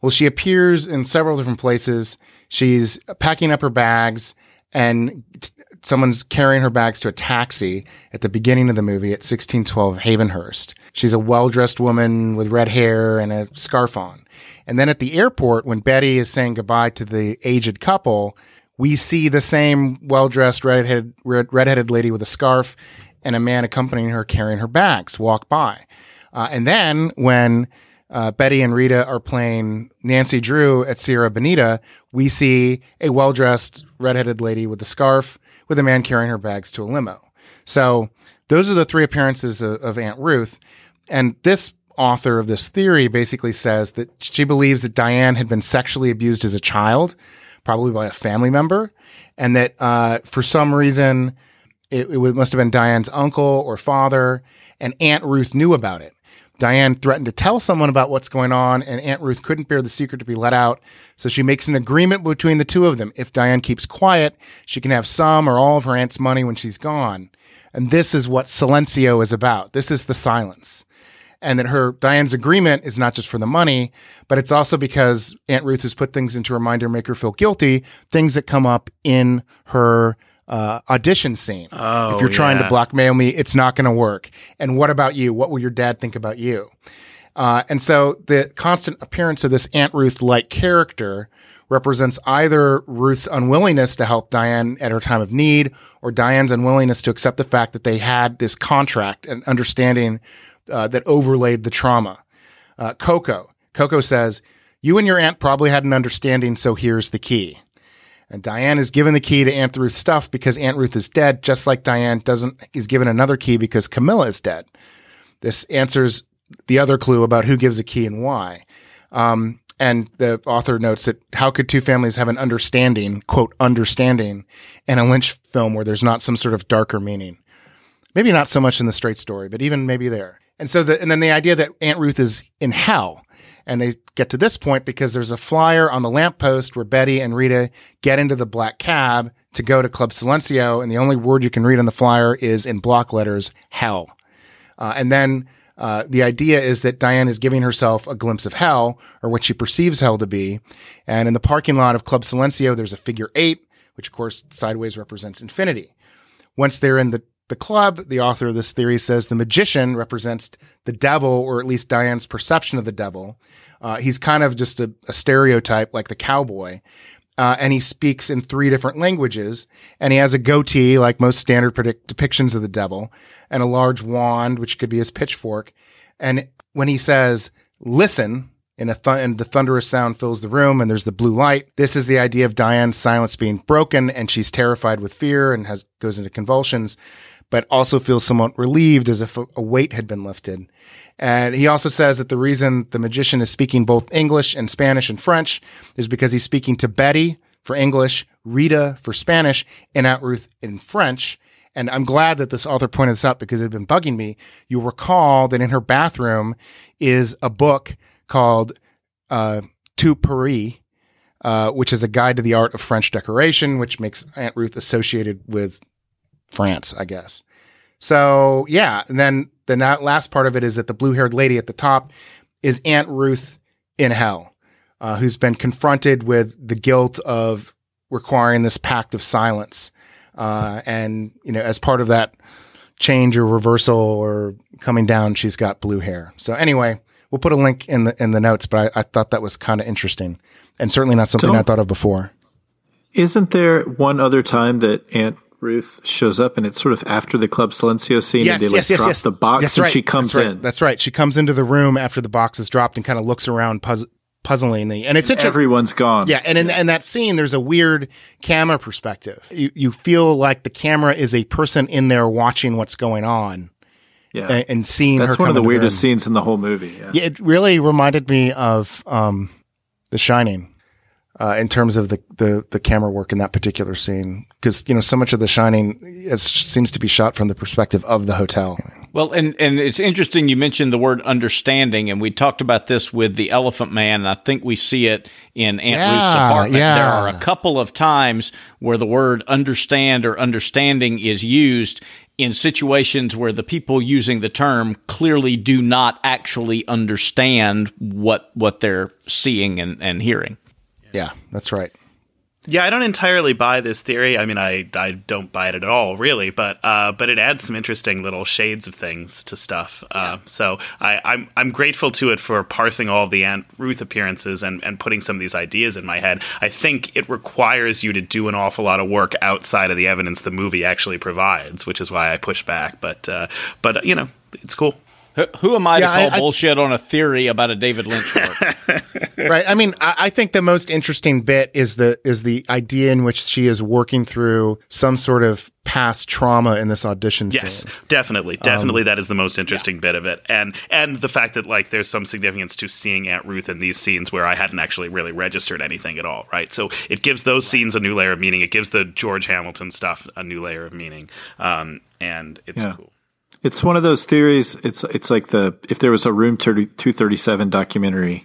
Well, she appears in several different places. She's packing up her bags, and someone's carrying her bags to a taxi at the beginning of the movie at 1612 Havenhurst. She's a well-dressed woman with red hair and a scarf on. And then at the airport, when Betty is saying goodbye to the aged couple, we see the same well-dressed redheaded lady with a scarf and a man accompanying her carrying her bags walk by. And then when Betty and Rita are playing Nancy Drew at Sierra Bonita, we see a well-dressed redheaded lady with a scarf with a man carrying her bags to a limo. So those are the three appearances of Aunt Ruth. And this author of this theory basically says that she believes that Diane had been sexually abused as a child, probably by a family member, and that for some reason it must have been Diane's uncle or father, and Aunt Ruth knew about it. Diane threatened to tell someone about what's going on, and Aunt Ruth couldn't bear the secret to be let out, so she makes an agreement between the two of them. If Diane keeps quiet, she can have some or all of her aunt's money when she's gone. And this is what Silencio is about. This is the silence. And that Diane's agreement is not just for the money, but it's also because Aunt Ruth has put things into her mind to make her feel guilty, things that come up in her audition scene. Oh, if you're trying to blackmail me, it's not going to work. And what about you? What will your dad think about you? And so the constant appearance of this Aunt Ruth-like character represents either Ruth's unwillingness to help Diane at her time of need or Diane's unwillingness to accept the fact that they had this contract and understanding that overlaid the trauma. Coco says, "You and your aunt probably had an understanding, so here's the key." And Diane is given the key to Aunt Ruth's stuff because Aunt Ruth is dead, just like Diane is given another key because Camilla is dead. This answers the other clue about who gives a key and why. And the author notes that how could two families have an understanding, quote, understanding, in a Lynch film where there's not some sort of darker meaning? Maybe not so much in The Straight Story, but even maybe there. And so, and then the idea that Aunt Ruth is in hell, and they get to this point because there's a flyer on the lamppost where Betty and Rita get into the black cab to go to Club Silencio, and the only word you can read on the flyer is in block letters, hell. And then the idea is that Diane is giving herself a glimpse of hell, or what she perceives hell to be. And in the parking lot of Club Silencio, there's a figure 8, which of course sideways represents infinity. Once they're in the club, the author of this theory says the magician represents the devil, or at least Diane's perception of the devil. He's kind of just a stereotype, like the cowboy. And he speaks in 3 different languages, and he has a goatee, like most standard depictions of the devil, and a large wand, which could be his pitchfork. And when he says, "Listen," and the thunderous sound fills the room, and there's the blue light. This is the idea of Diane's silence being broken, and she's terrified with fear and goes into convulsions, but also feels somewhat relieved, as if a weight had been lifted. And he also says that the reason the magician is speaking both English and Spanish and French is because he's speaking to Betty for English, Rita for Spanish, and Aunt Ruth in French. And I'm glad that this author pointed this out because it had been bugging me. You'll recall that in her bathroom is a book called To Paris, which is a guide to the art of French decoration, which makes Aunt Ruth associated with France, I guess. So yeah, and then the last part of it is that the blue-haired lady at the top is Aunt Ruth in hell, who's been confronted with the guilt of requiring this pact of silence. And you know, as part of that change or reversal or coming down, she's got blue hair. So anyway, we'll put a link in the notes, but I thought that was kind of interesting and certainly not something I thought of before. Isn't there one other time that Aunt Ruth shows up, and it's sort of after the Club Silencio scene, and they drop the box, and she comes in. That's right. She comes into the room after the box is dropped and kind of looks around puzzlingly, and it's interesting. Everyone's gone. Yeah, and in that scene, there's a weird camera perspective. You feel like the camera is a person in there watching what's going on. Yeah, and seeing that's her one of the weirdest scenes in the whole movie. Yeah. Yeah, it really reminded me of The Shining. In terms of the camera work in that particular scene, because you know so much of The Shining seems to be shot from the perspective of the hotel. Well, and it's interesting you mentioned the word understanding, and we talked about this with the Elephant Man, and I think we see it in Aunt Ruth's apartment. Yeah. There are a couple of times where the word understand or understanding is used in situations where the people using the term clearly do not actually understand what they're seeing and hearing. Yeah, that's right. Yeah, I don't entirely buy this theory. I mean, I don't buy it at all, really. But it adds some interesting little shades of things to stuff. So I'm grateful to it for parsing all the Aunt Ruth appearances and putting some of these ideas in my head. I think it requires you to do an awful lot of work outside of the evidence the movie actually provides, which is why I push back. But you know, it's cool. Who am I to call bullshit on a theory about a David Lynch work? Right. I mean, I think the most interesting bit is the idea in which she is working through some sort of past trauma in this audition scene. Yes, definitely, that is the most interesting bit of it, and the fact that like there's some significance to seeing Aunt Ruth in these scenes where I hadn't actually really registered anything at all. Right. So it gives those scenes a new layer of meaning. It gives the George Hamilton stuff a new layer of meaning, and it's cool. It's one of those theories. It's like if there was a Room 237 documentary.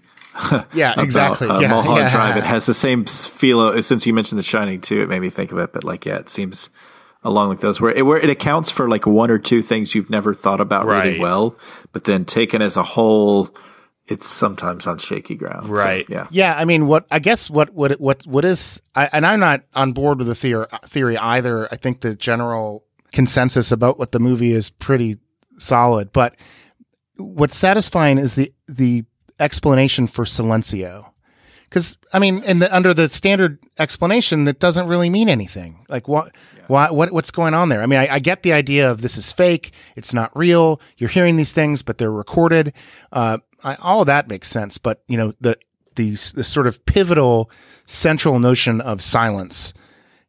Yeah, about, exactly. Mulholland Drive. It has the same feel. Since you mentioned The Shining too, it made me think of it. But like, yeah, it seems along like those where it accounts for like 1 or 2 things you've never thought about really well, but then taken as a whole, it's sometimes on shaky ground. Right. So, yeah. Yeah. I mean, what is? And I'm not on board with the theory either. I think the general consensus about what the movie is pretty solid, but what's satisfying is the explanation for Silencio, Because, I mean, under the standard explanation, that doesn't really mean anything. Like, what's going on there? I mean, I get the idea of this is fake. It's not real. You're hearing these things, but they're recorded. All of that makes sense. But, you know, the sort of pivotal central notion of silence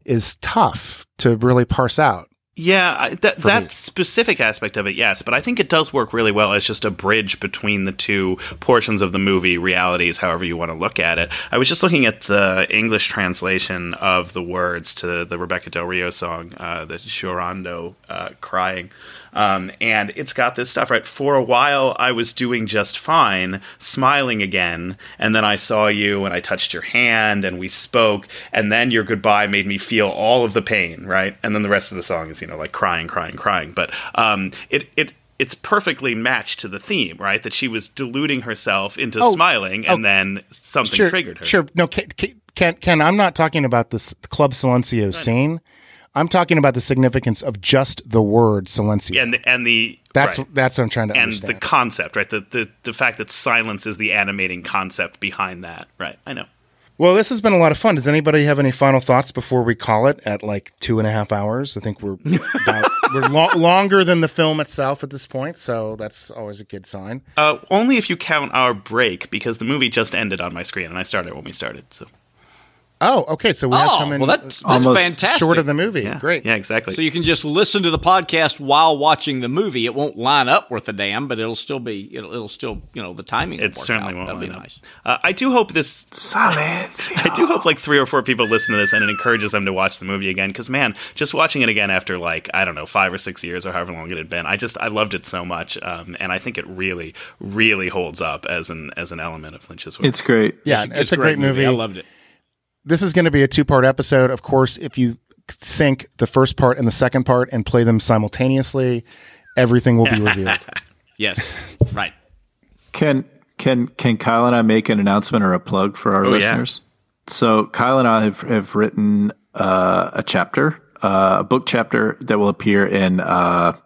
is tough to really parse out. Yeah, that specific aspect of it, yes, but I think it does work really well as just a bridge between the two portions of the movie, realities, however you want to look at it. I was just looking at the English translation of the words to the Rebekah Del Rio song, the Llorando, Crying. And it's got this stuff, right? For a while, I was doing just fine, smiling again. And then I saw you and I touched your hand and we spoke. And then your goodbye made me feel all of the pain, right? And then the rest of the song is, you know, like crying. But it's perfectly matched to the theme, right? That she was deluding herself into smiling and then something triggered her. Sure. No, Ken, I'm not talking about this Club Silencio scene. I'm talking about the significance of just the word silencio. That's what I'm trying to understand. And the concept, right? The fact that silence is the animating concept behind that. Right. I know. Well, this has been a lot of fun. Does anybody have any final thoughts before we call it at like 2.5 hours? I think we're longer than the film itself at this point, so that's always a good sign. Only if you count our break, because the movie just ended on my screen, and I started when we started, so... Oh, okay. So we have come in that's almost fantastic. Short of the movie. Yeah. Great. Yeah, exactly. So you can just listen to the podcast while watching the movie. It won't line up worth a damn, but it'll still, you know, the timing. It certainly won't. That'd be nice. I do hope this silence. I do hope like 3 or 4 people listen to this and it encourages them to watch the movie again. Because man, just watching it again after like I don't know 5 or 6 years or however long it had been, I loved it so much, and I think it really, really holds up as an element of Lynch's work. It's great. Yeah, it's a great movie. I loved it. This is going to be a 2-part episode. Of course, if you sync the first part and the second part and play them simultaneously, everything will be revealed. Yes, right. Can Kyle and I make an announcement or a plug for our listeners? Yeah. So Kyle and I have written a chapter, a book chapter that will appear in a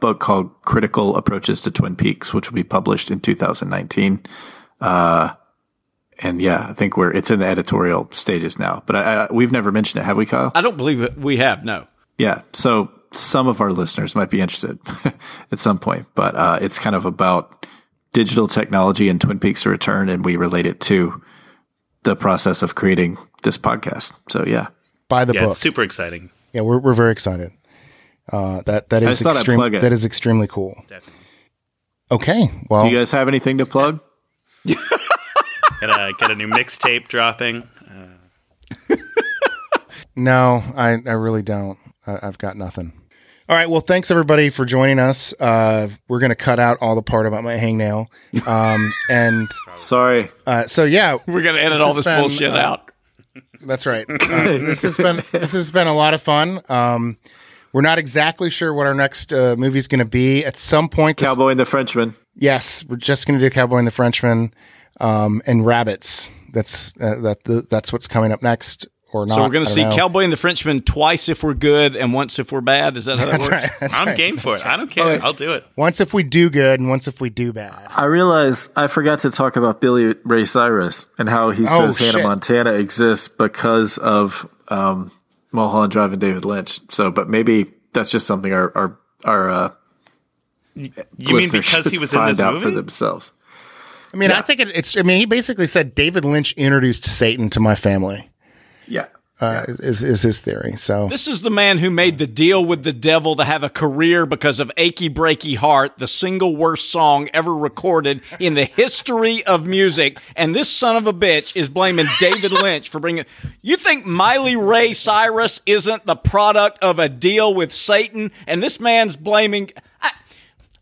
book called Critical Approaches to Twin Peaks, which will be published in 2019. And yeah, I think it's in the editorial stages now. But we've never mentioned it, have we, Kyle? I don't believe it. We have, no. Yeah, so some of our listeners might be interested at some point. But it's kind of about digital technology and Twin Peaks: The Return, and we relate it to the process of creating this podcast. So yeah, buy the book. It's super exciting. Yeah, we're very excited. That is extremely cool. Definitely. Okay, well, do you guys have anything to plug? Got a new mixtape dropping. No, I really don't. I've got nothing. All right. Well, thanks everybody for joining us. We're going to cut out all the part about my hangnail. And sorry. So yeah, we're going to edit all this bullshit out. That's right. This has been a lot of fun. We're not exactly sure what our next movie is going to be. At some point, Cowboy and the Frenchman. Yes, we're just going to do Cowboy and the Frenchman. And rabbits. That's what's coming up next, or not. So we're going to see Cowboy and the Frenchman twice if we're good, and once if we're bad. Is that how that works? Right, I'm game for it. I don't care. I'll do it. Once if we do good, and once if we do bad. I realize I forgot to talk about Billy Ray Cyrus and how he says Hannah Montana exists because of Mulholland Drive and David Lynch. So, but maybe that's just something our you mean because he was in this movie? For themselves. I mean, yeah. I think it's. I mean, he basically said David Lynch introduced Satan to my family. Yeah, is his theory. So this is the man who made the deal with the devil to have a career because of "Achy Breaky Heart," the single worst song ever recorded in the history of music. And this son of a bitch is blaming David Lynch for bringing. You think Miley Ray Cyrus isn't the product of a deal with Satan? And this man's blaming.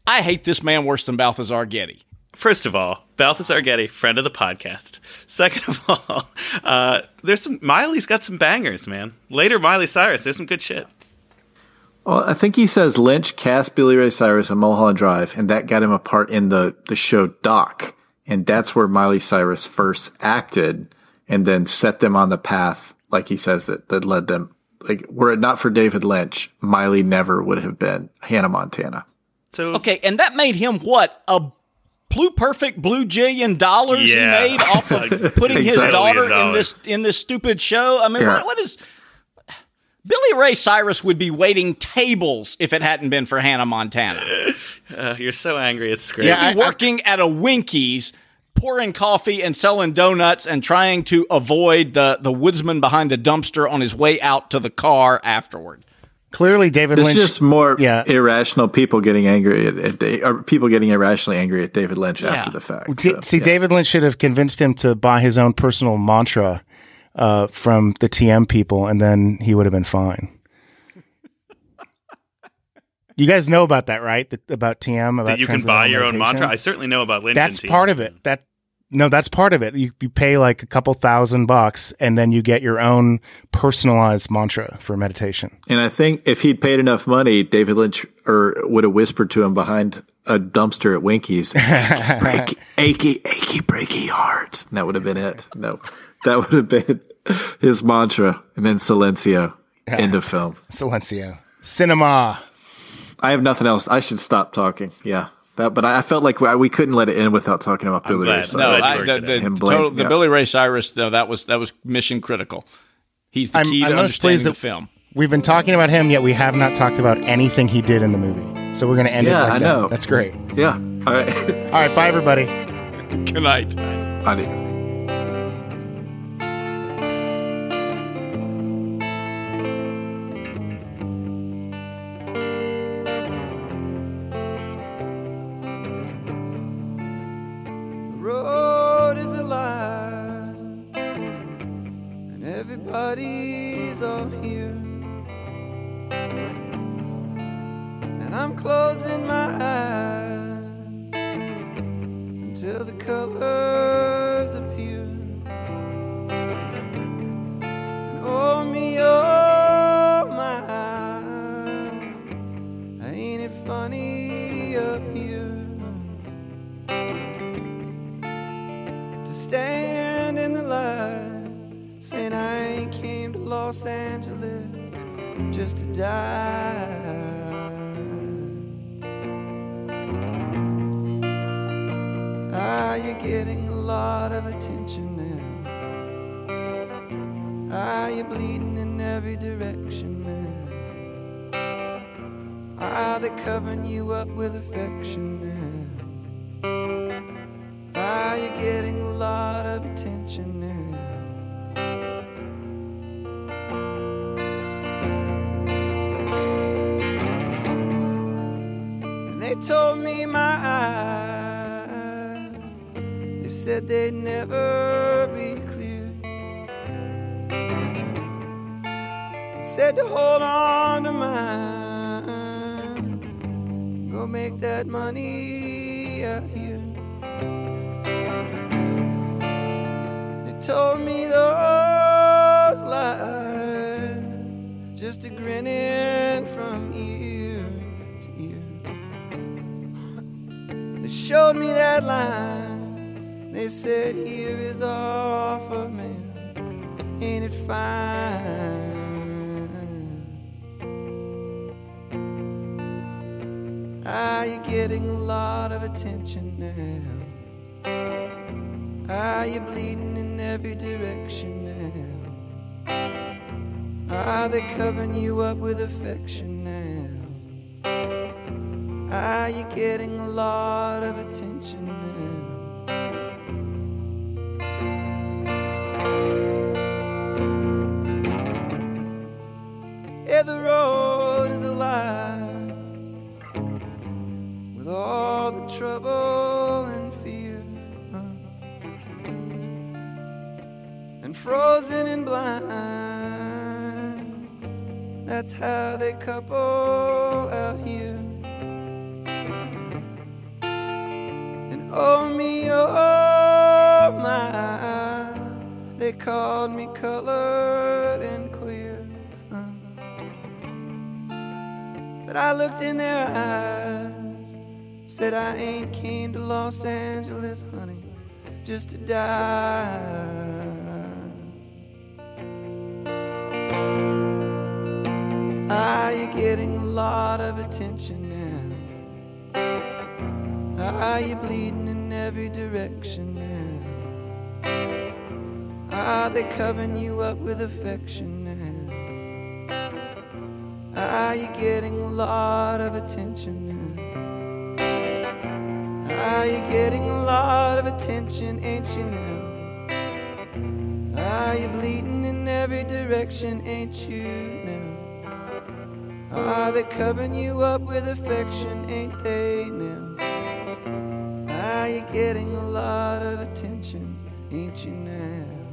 I hate this man worse than Balthazar Getty. First of all, Balthazar Getty, friend of the podcast. Second of all, Miley's got some bangers, man. Later Miley Cyrus, there's some good shit. Well, I think he says Lynch cast Billy Ray Cyrus on Mulholland Drive, and that got him a part in the show Doc. And that's where Miley Cyrus first acted and then set them on the path, like he says, that led them. Like, were it not for David Lynch, Miley never would have been Hannah Montana. So, okay, and that made him what? A pluperfect blue jillion dollars he made off of putting his daughter in this stupid show. I mean, what is... Billy Ray Cyrus would be waiting tables if it hadn't been for Hannah Montana. You're so angry at Screen. Yeah, he'd be working at a Winkies, pouring coffee and selling donuts and trying to avoid the woodsman behind the dumpster on his way out to the car afterward. Clearly, David Lynch... It's just more irrational people getting angry or people getting irrationally angry at David Lynch after the fact. David Lynch should have convinced him to buy his own personal mantra from the TM people, and then he would have been fine. You guys know about that, right? About TM? About that you can buy your own mantra? I certainly know about Lynch. That's part of it. That's part of it. You pay like $2,000, and then you get your own personalized mantra for meditation. And I think if he'd paid enough money, David Lynch would have whispered to him behind a dumpster at Winkies, achy, breaky heart. And that would have been it. No. That would have been his mantra. And then Silencio. End of film. Silencio. Cinema. I have nothing else. I should stop talking. Yeah. But I felt like we couldn't let it end without talking about Billy Ray Cyrus. The Billy Ray Cyrus, though, that was mission critical. He's the key to understanding the film. We've been talking about him, yet we have not talked about anything he did in the movie. So we're going to end it like that. Yeah, I know. That's great. Yeah. All right. All right. Bye, everybody. Good night. Adios. Everybody's all here, and I'm closing my eyes until the colors appear. And oh me, oh my, ain't it funny up here to stand in the light? Saying I came to Los Angeles just to die. Ah, you're getting a lot of attention now. Ah, you're bleeding in every direction now. Ah, they're covering you up with affection now. Ah, you're getting a lot of attention now. And they told me my eyes, they said they'd never be clear, and said to hold on to mine, go make that money out here. Told me those lies just to grinning from ear to ear. They showed me that line. They said, here is our offer, man. Ain't it fine? Ah, you're getting a lot of attention now. Ah, you're bleeding in every direction now. Ah, they're covering you up with affection now. Ah, you're getting a lot of attention now. Yeah, the road is alive with all the trouble and fear. Frozen and blind, that's how they couple out here. And oh me, oh my, they called me colored and queer. But I looked in their eyes, said I ain't came to Los Angeles, honey, just to die. Ah, you're getting a lot of attention now. Ah, you're bleeding and every direction now. Are they covering you up with affection now? Are you getting a lot of attention now? Are you getting a lot of attention, ain't you now? Are you bleeding in every direction, ain't you now? Are they covering you up with affection, ain't they now? Are you getting a lot of attention, ain't you now?